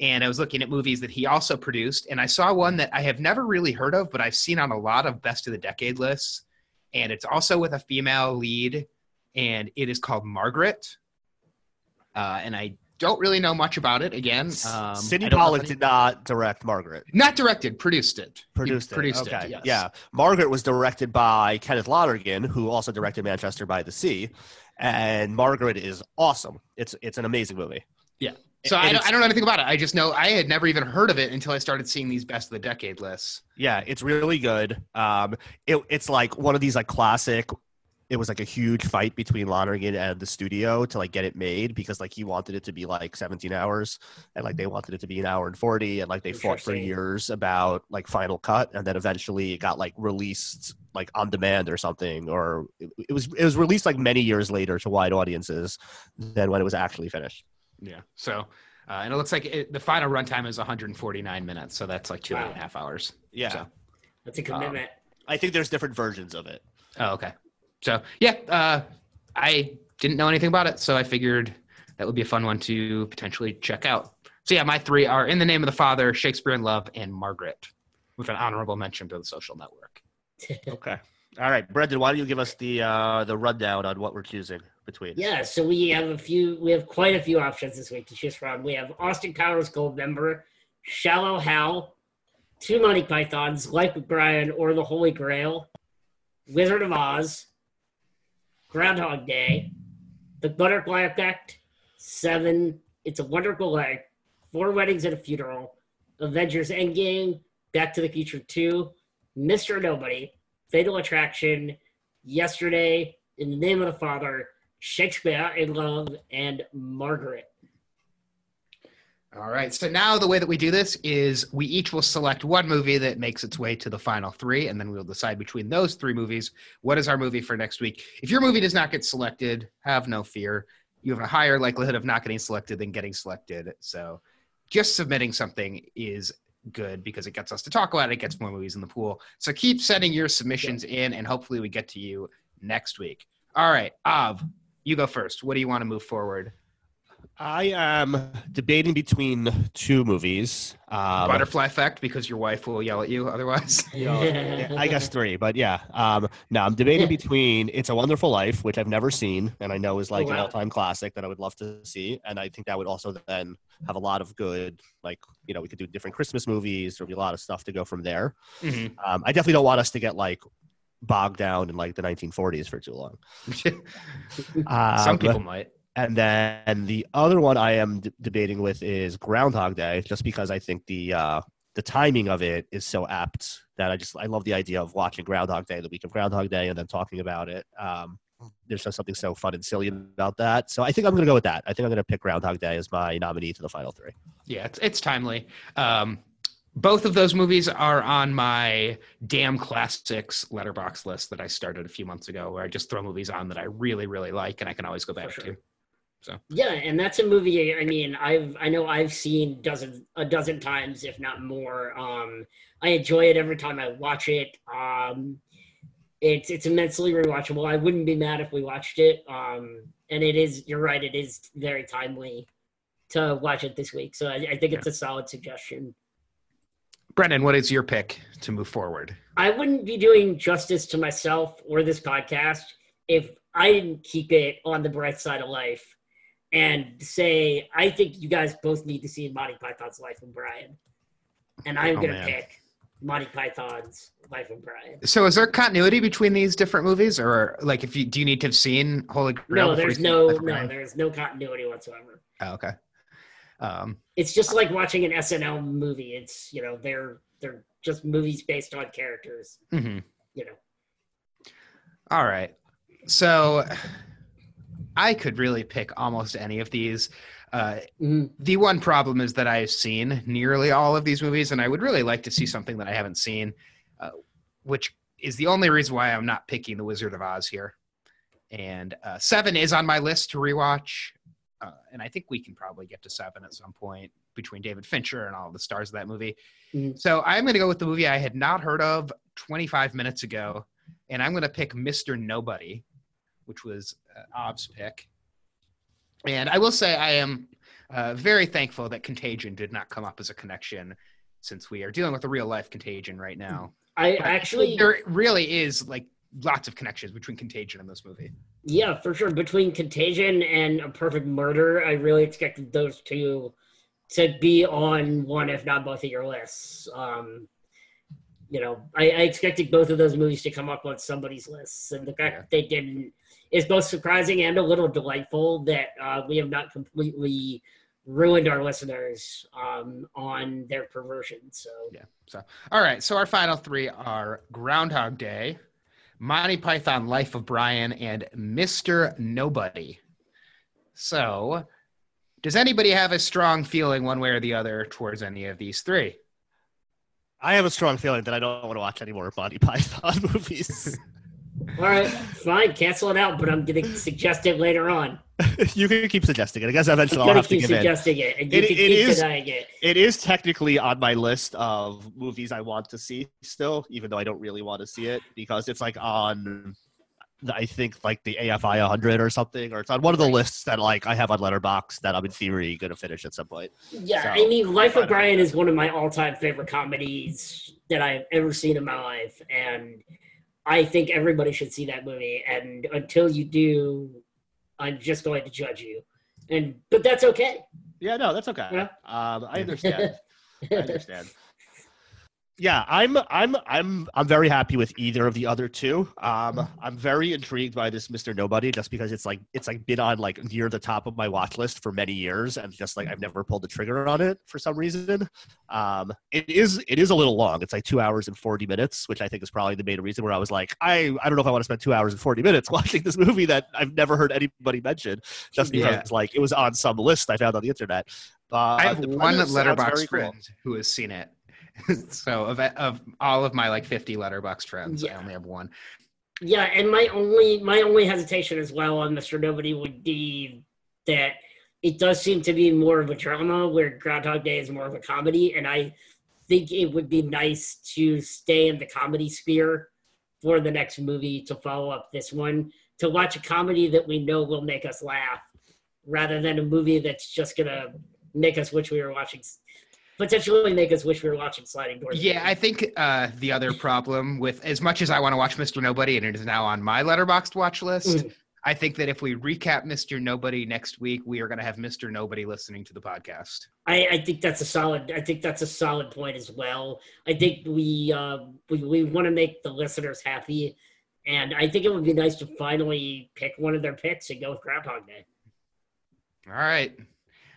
and I was looking at movies that he also produced. And I saw one that I have never really heard of, but I've seen on a lot of Best of the Decade lists. And it's also with a female lead, and it is called Margaret. And I don't really know much about it, again. Sidney Pollack did not direct Margaret. Not directed, produced it. Produced it, yes. Yeah. Margaret was directed by Kenneth Lonergan, who also directed Manchester by the Sea. And Margaret is awesome. It's an amazing movie. Yeah. So I don't know anything about it. I just know I had never even heard of it until I started seeing these Best of the Decade lists. Yeah, it's really good. It's like one of these like classic. It was like a huge fight between Lonergan and the studio to like get it made because like he wanted it to be like 17 hours and like they wanted it to be an hour and 40 and like they fought for years about like final cut, and then eventually it got like released like on demand or something, or it was released like many years later to wide audiences than when it was actually finished. Yeah. So, and it looks like the final runtime is 149 minutes. So that's like 2.5 hours. Yeah. So, that's a commitment. I think there's different versions of it. Oh, okay. So, yeah, I didn't know anything about it, so I figured that would be a fun one to potentially check out. So, yeah, my three are In the Name of the Father, Shakespeare in Love, and Margaret, with an honorable mention to The Social Network. Okay. All right, Brendan, why don't you give us the rundown on what we're choosing between? Yeah, so we have quite a few options this week to choose from. We have Austin Powers Goldmember, Shallow Hal, two Monty Pythons, Life with Brian or The Holy Grail, Wizard of Oz, Groundhog Day, The Butterfly Effect, Seven, It's a Wonderful Life, Four Weddings and a Funeral, Avengers Endgame, Back to the Future 2, Mr. Nobody, Fatal Attraction, Yesterday, In the Name of the Father, Shakespeare in Love, and Margaret. All right. So now the way that we do this is we each will select one movie that makes its way to the final three, and then we'll decide between those three movies, what is our movie for next week? If your movie does not get selected, have no fear. You have a higher likelihood of not getting selected than getting selected. So just submitting something is good because it gets us to talk about it. It gets more movies in the pool. So keep sending your submissions in, and hopefully we get to you next week. All right. Av, you go first. What do you want to move forward? I am debating between two movies. Butterfly Effect, because your wife will yell at you otherwise. I guess three, but yeah. No, I'm debating between It's a Wonderful Life, which I've never seen, and I know is like an all-time classic that I would love to see. And I think that would also then have a lot of good, like, you know, we could do different Christmas movies. There'll be a lot of stuff to go from there. Mm-hmm. I definitely don't want us to get like bogged down in like the 1940s for too long. Some people might. And then the other one I am debating with is Groundhog Day, just because I think the timing of it is so apt that I love the idea of watching Groundhog Day, the week of Groundhog Day, and then talking about it. There's just something so fun and silly about that. So I think I'm going to go with that. I think I'm going to pick Groundhog Day as my nominee to the final three. Yeah, it's timely. Both of those movies are on my damn classics Letterboxd list that I started a few months ago, where I just throw movies on that I really, really like and I can always go back to. So. Yeah, and that's a movie, I mean, I know I've seen a dozen times, if not more. I enjoy it every time I watch it. It's immensely rewatchable. I wouldn't be mad if we watched it. And it is, you're right, it is very timely to watch it this week. So I think it's a solid suggestion. Brendan, what is your pick to move forward? I wouldn't be doing justice to myself or this podcast if I didn't keep it on the bright side of life and say, I think you guys both need to see Monty Python's Life of Brian. And I'm going to pick Monty Python's Life of Brian. So is there continuity between these different movies? Or like, do you need to have seen Holy Grail? No, there's no continuity whatsoever. Oh, okay. It's just like watching an SNL movie. It's, you know, they're just movies based on characters, you know. All right. So I could really pick almost any of these. The one problem is that I've seen nearly all of these movies, and I would really like to see something that I haven't seen, which is the only reason why I'm not picking The Wizard of Oz here. And Seven is on my list to rewatch, and I think we can probably get to Seven at some point between David Fincher and all the stars of that movie. So I'm going to go with the movie I had not heard of 25 minutes ago, and I'm going to pick Mr. Nobody, which was Ob's pick. And I will say I am very thankful that Contagion did not come up as a connection, since we are dealing with a real-life Contagion right now. There really is, like, lots of connections between Contagion and this movie. Yeah, for sure. Between Contagion and A Perfect Murder, I really expected those two to be on one, if not both, of your lists. You know, I expected both of those movies to come up on somebody's lists, and the fact that they didn't is both surprising and a little delightful that we have not completely ruined our listeners on their perversion. So all right. So our final three are Groundhog Day, Monty Python Life of Brian, and Mr. Nobody. So does anybody have a strong feeling one way or the other towards any of these three? I have a strong feeling that I don't want to watch any more Monty Python movies. All right, fine, cancel it out, but I'm going to suggest it later on. You can keep suggesting it. I guess eventually I'll have to give in. It is technically on my list of movies I want to see still, even though I don't really want to see it, because it's like on, I think, like the AFI 100 or something, or it's on one of the lists that like I have on Letterboxd that I'm in theory going to finish at some point. Yeah, so, I mean, Life of Brian is one of my all-time favorite comedies that I've ever seen in my life, and I think everybody should see that movie. And until you do, I'm just going to judge you. But that's okay. Yeah, no, that's okay. Yeah. I understand. Yeah, I'm very happy with either of the other two. I'm very intrigued by this Mr. Nobody just because it's been on like near the top of my watch list for many years, and just like I've never pulled the trigger on it for some reason. It is a little long. It's like 2 hours and 40 minutes, which I think is probably the main reason where I was like, I don't know if I want to spend 2 hours and 40 minutes watching this movie that I've never heard anybody mention, just because like it was on some list I found on the internet. I have one Letterboxd friend who has seen it. So of all of my like 50 Letterboxd friends, I only have one. Yeah, and my only hesitation as well on Mr. Nobody would be that it does seem to be more of a drama, where Groundhog Day is more of a comedy, and I think it would be nice to stay in the comedy sphere for the next movie to follow up this one, to watch a comedy that we know will make us laugh, rather than a movie that's just gonna potentially make us wish we were watching Sliding Doors. Yeah, I think the other problem with, as much as I want to watch Mr. Nobody, and it is now on my Letterboxd watch list, I think that if we recap Mr. Nobody next week, we are going to have Mr. Nobody listening to the podcast. I think that's a solid point as well. I think we want to make the listeners happy, and I think it would be nice to finally pick one of their picks and go with Groundhog Day. All right.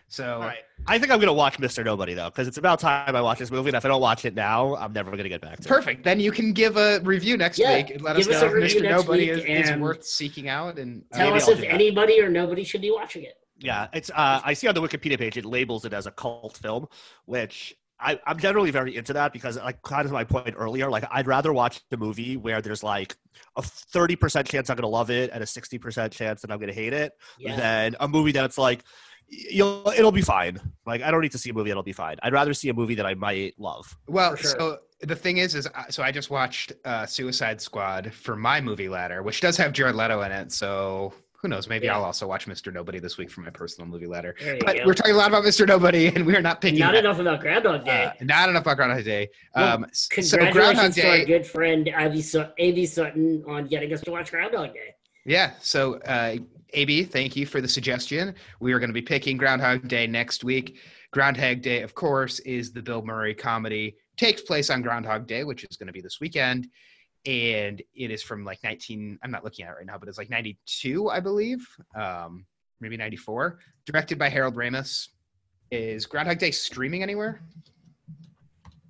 So right. I think I'm going to watch Mr. Nobody, though, because it's about time I watch this movie. And if I don't watch it now, I'm never going to get back to it. Perfect. Then you can give a review next week and let us know if Mr. Nobody is worth seeking out. And tell us if anybody or nobody should be watching it. Yeah. It's. I see on the Wikipedia page, it labels it as a cult film, which I'm generally very into that because, like, kind of my point earlier, like, I'd rather watch the movie where there's, like, a 30% chance I'm going to love it and a 60% chance that I'm going to hate it than a movie that's, like, it'll be fine. Like, I don't need to see a movie that'll be fine. I'd rather see a movie that I might love. Well, sure. So the thing is I just watched Suicide Squad for my movie ladder, which does have Jared Leto in it. So who knows? Maybe I'll also watch Mr. Nobody this week for my personal movie ladder. But we're talking a lot about Mr. Nobody, and we are not picking. Enough about Groundhog Day. Not enough about Groundhog Day. Congratulations to our good friend Av Sutton on getting us to watch Groundhog Day. Yeah. So. AB, thank you for the suggestion. We are going to be picking Groundhog Day next week. Groundhog Day, of course, is the Bill Murray comedy. Takes place on Groundhog Day, which is going to be this weekend. And it is from like 19, I'm not looking at it right now, but it's like 92, I believe. Maybe 94. Directed by Harold Ramis. Is Groundhog Day streaming anywhere?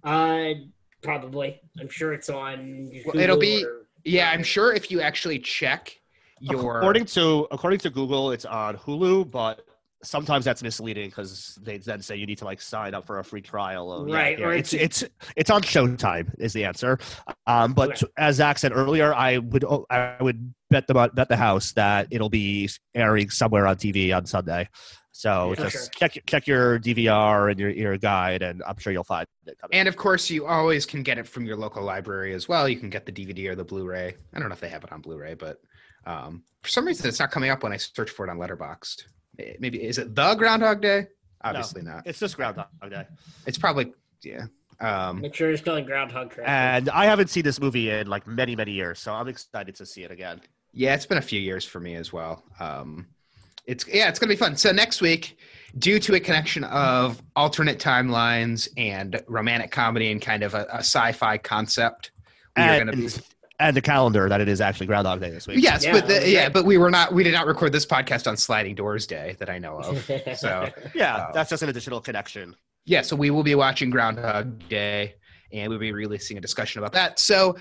Probably. I'm sure it's on Google. It'll be, I'm sure if you actually check according to Google, it's on Hulu, but sometimes that's misleading because they then say you need to like sign up for a free trial. It's on Showtime is the answer. As Zach said earlier, I would bet the house that it'll be airing somewhere on TV on Sunday. So check your DVR and your guide, and I'm sure you'll find it. And of course, you always can get it from your local library as well. You can get the DVD or the Blu-ray. I don't know if they have it on Blu-ray, but. For some reason, it's not coming up when I search for it on Letterboxd. Maybe is it the Groundhog Day? Obviously not. It's just Groundhog Day. It's probably make sure you're spelling Groundhog correctly. And I haven't seen this movie in like many, many years, so I'm excited to see it again. Yeah, it's been a few years for me as well. It's gonna be fun. So next week, due to a connection of alternate timelines and romantic comedy and kind of a sci-fi concept, we are gonna be. And the calendar that it is actually Groundhog Day this week. Yes, but we did not record this podcast on Sliding Doors Day that I know of. So that's just an additional connection. Yeah, so we will be watching Groundhog Day, and we'll be releasing a discussion about that. So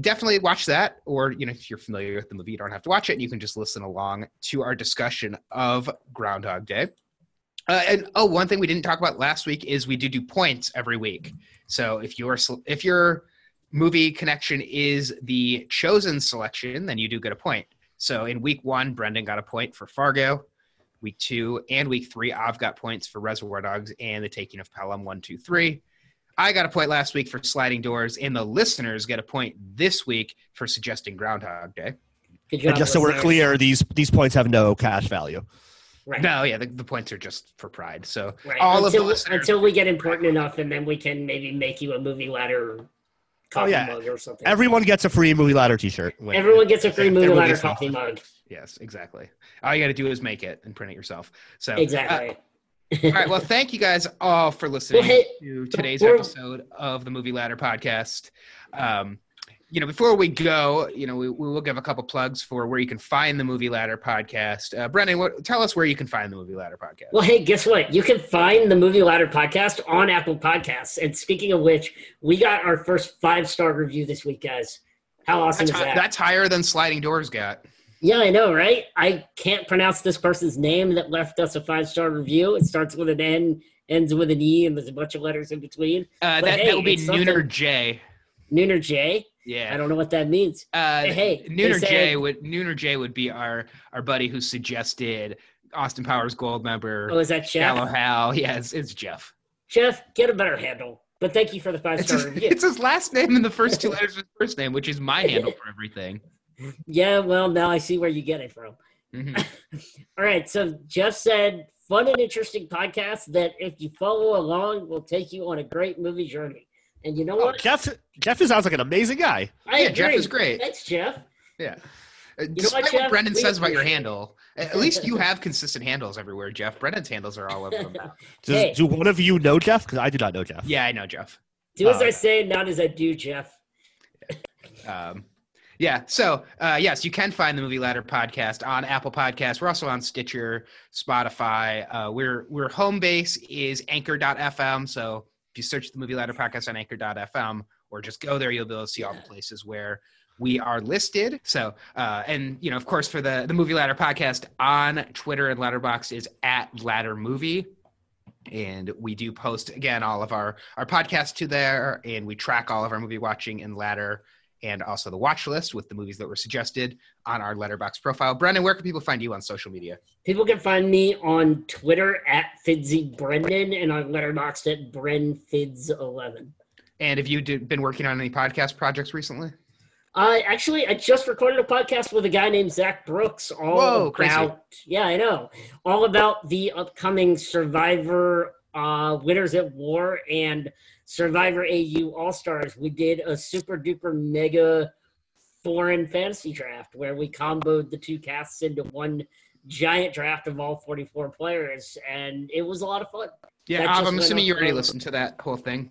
definitely watch that, or if you're familiar with the movie, you don't have to watch it, and you can just listen along to our discussion of Groundhog Day. And one thing we didn't talk about last week is we do points every week. So if your movie connection is the chosen selection, then you do get a point. So in week 1, Brendan got a point for Fargo. Week 2 and week 3, Av got points for Reservoir Dogs and The Taking of Pelham 1, 2, 3. I got a point last week for Sliding Doors, and the listeners get a point this week for suggesting Groundhog Day. Good job, and just so we're clear, these points have no cash value. Right. No, yeah, the points are just for pride. So until we get important enough, and then we can maybe make you a movie ladder. Mug or something. Everyone gets a free movie ladder t-shirt. Everyone gets a free movie ladder coffee mug. Yes, exactly. All you got to do is make it and print it yourself. So exactly. All right. Well, thank you guys all for listening to today's episode of the Movie Ladder Podcast. Before we go, we will give a couple plugs for where you can find the Movie Ladder Podcast. Brendan, tell us where you can find the Movie Ladder Podcast. Well, hey, guess what? You can find the Movie Ladder Podcast on Apple Podcasts. And speaking of which, we got our first 5-star review this week, guys. How awesome is that? That's higher than Sliding Doors got. Yeah, I know, right? I can't pronounce this person's name that left us a 5-star review. It starts with an N, ends with an E, and there's a bunch of letters in between. That will be Nooner J. Nooner J? Yeah. I don't know what that means. Nooner J would be our buddy who suggested Austin Powers Gold member. Oh, is that Jeff? Shallow Hal. Yeah, it's Jeff. Jeff, get a better handle. But thank you for the 5-star review. It's his last name and the first two letters of his first name, which is my handle for everything. Yeah, well, now I see where you get it from. Mm-hmm. All right, so Jeff said, fun and interesting podcast that if you follow along will take you on a great movie journey. And you know what? Jeff sounds like an amazing guy. I agree. Jeff is great. Thanks, Jeff. Yeah. Despite what Brendan says about your handle, at least you have consistent handles everywhere, Jeff. Brendan's handles are all over them. Do one of you know Jeff? Because I do not know Jeff. Yeah, I know Jeff. Do as I say, not as I do, Jeff. Yeah. So, yes, you can find the Movie Ladder Podcast on Apple Podcasts. We're also on Stitcher, Spotify. We're home base is anchor.fm. So if you search the Movie Ladder Podcast on anchor.fm or just go there, you'll be able to see all the places where we are listed. So, of course, for the Movie Ladder Podcast on Twitter and Letterboxd is @LadderMovie. And we do post, again, all of our podcasts to there, and we track all of our movie watching and ladder and also the watch list with the movies that were suggested on our Letterboxd profile. Brendan, where can people find you on social media? People can find me on Twitter @FidzyBrendan and on Letterboxd @BrenFids11. And have you been working on any podcast projects recently? I just recorded a podcast with a guy named Zach Brooks. All about the upcoming Survivor Winners at War and Survivor AU All-Stars. We did a super duper mega foreign fantasy draft where we comboed the two casts into one giant draft of all 44 players, and it was a lot of fun. Yeah, I'm assuming you already listened to that whole thing.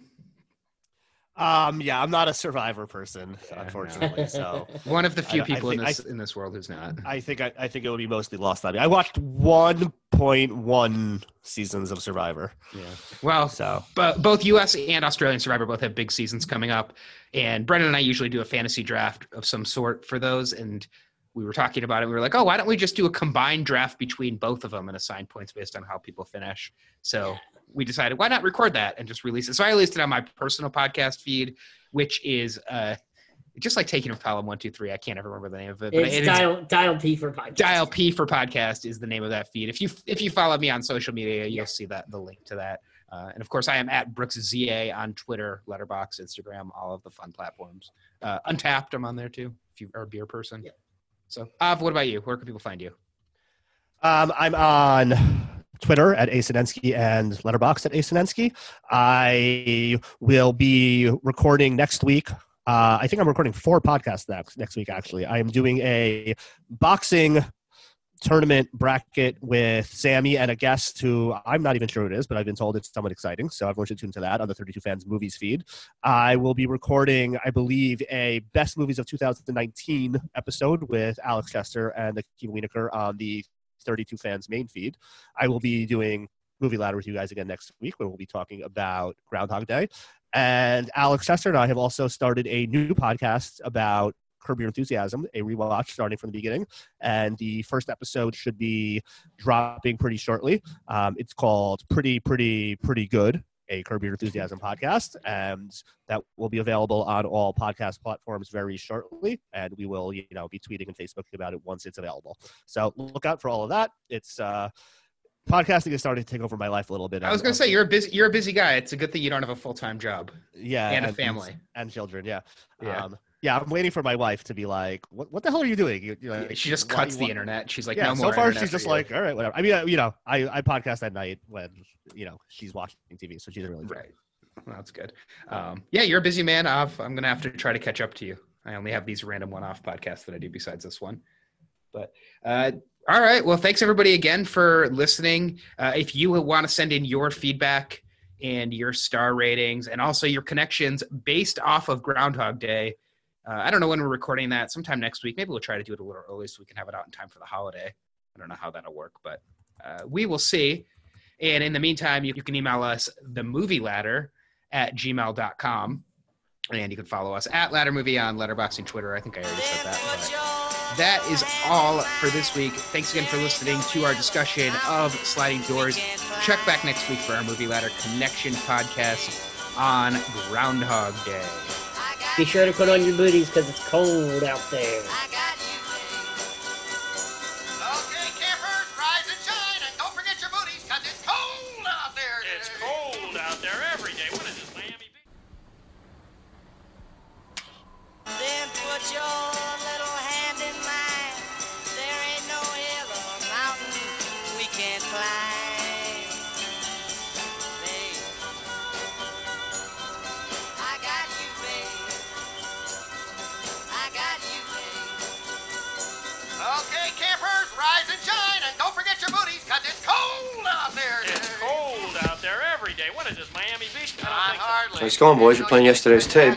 Yeah, I'm not a Survivor person, unfortunately. No. So one of the few people in this world who's not. I think it would be mostly Lost on Me. I watched 1.1 seasons of Survivor. Yeah. Well, so both U.S. and Australian Survivor both have big seasons coming up, and Brendan and I usually do a fantasy draft of some sort for those. And we were talking about it. We were like, why don't we just do a combined draft between both of them and assign points based on how people finish? So we decided, why not record that and just release it? So I released it on my personal podcast feed, which is just like Taking of Pelham 1 2 3. I can't ever remember the name of it. But Dial P for Podcast. Dial P for Podcast is the name of that feed. If you follow me on social media, you'll see that the link to that. And of course, I am @BrooksZA on Twitter, Letterboxd, Instagram, all of the fun platforms. Untappd, I'm on there too, if you are a beer person. Yeah. So, Av, what about you? Where can people find you? I'm on Twitter @ASinensky and Letterboxd @ASinensky. I will be recording next week. I think I'm recording 4 podcasts next week, actually. I am doing a boxing tournament bracket with Sammy and a guest who I'm not even sure who it is, but I've been told it's somewhat exciting. So everyone should tune to that on the 32 Fans Movies feed. I will be recording, I believe, a Best Movies of 2019 episode with Alex Chester and Akiva Wienerker on the 32 Fans main feed. I will be doing Movie Ladder with you guys again next week, where we'll be talking about Groundhog Day. And Alex Chester and I have also started a new podcast about Curb Your Enthusiasm, a rewatch starting from the beginning. And the first episode should be dropping pretty shortly. It's called Pretty, Pretty, Pretty Good, a Curb Your Enthusiasm podcast. And that will be available on all podcast platforms very shortly. And we will, be tweeting and Facebooking about it once it's available. So look out for all of that. It's podcasting is starting to take over my life a little bit. I was going to say, you're a busy guy. It's a good thing you don't have a full-time job. Yeah. And a family. And children, yeah. Yeah. Yeah, I'm waiting for my wife to be like, "What the hell are you doing?" She just cuts the internet. She's like, "No more." So far, she's just like, "All right, whatever." I mean, I podcast at night when she's watching TV, so she doesn't really. Right. Well, that's good. Yeah, you're a busy man. I'm gonna have to try to catch up to you. I only have these random one-off podcasts that I do besides this one. But All right. Well, thanks everybody again for listening. If you want to send in your feedback and your star ratings and also your connections based off of Groundhog Day, I don't know when we're recording that, sometime next week. Maybe we'll try to do it a little early so we can have it out in time for the holiday. I don't know how that'll work, but we will see. And in the meantime, you can email us themovieladder@gmail.com. And you can follow us at Ladder Movie on Letterboxd and Twitter. I think I already said that. But that is all for this week. Thanks again for listening to our discussion of Sliding Doors. Check back next week for our Movie Ladder Connection podcast on Groundhog Day. Be sure to put on your booties because it's cold out there. Put your little hand in mine. There ain't no hill or mountain we can't climb. Babe, I got you, babe. I got you, babe. Okay, campers, rise and shine, and don't forget your booties, cause it's cold out there. It's cold out there every day. What is this, Miami Beach? Not hardly. Nice going, boys. You're playing yesterday's tape.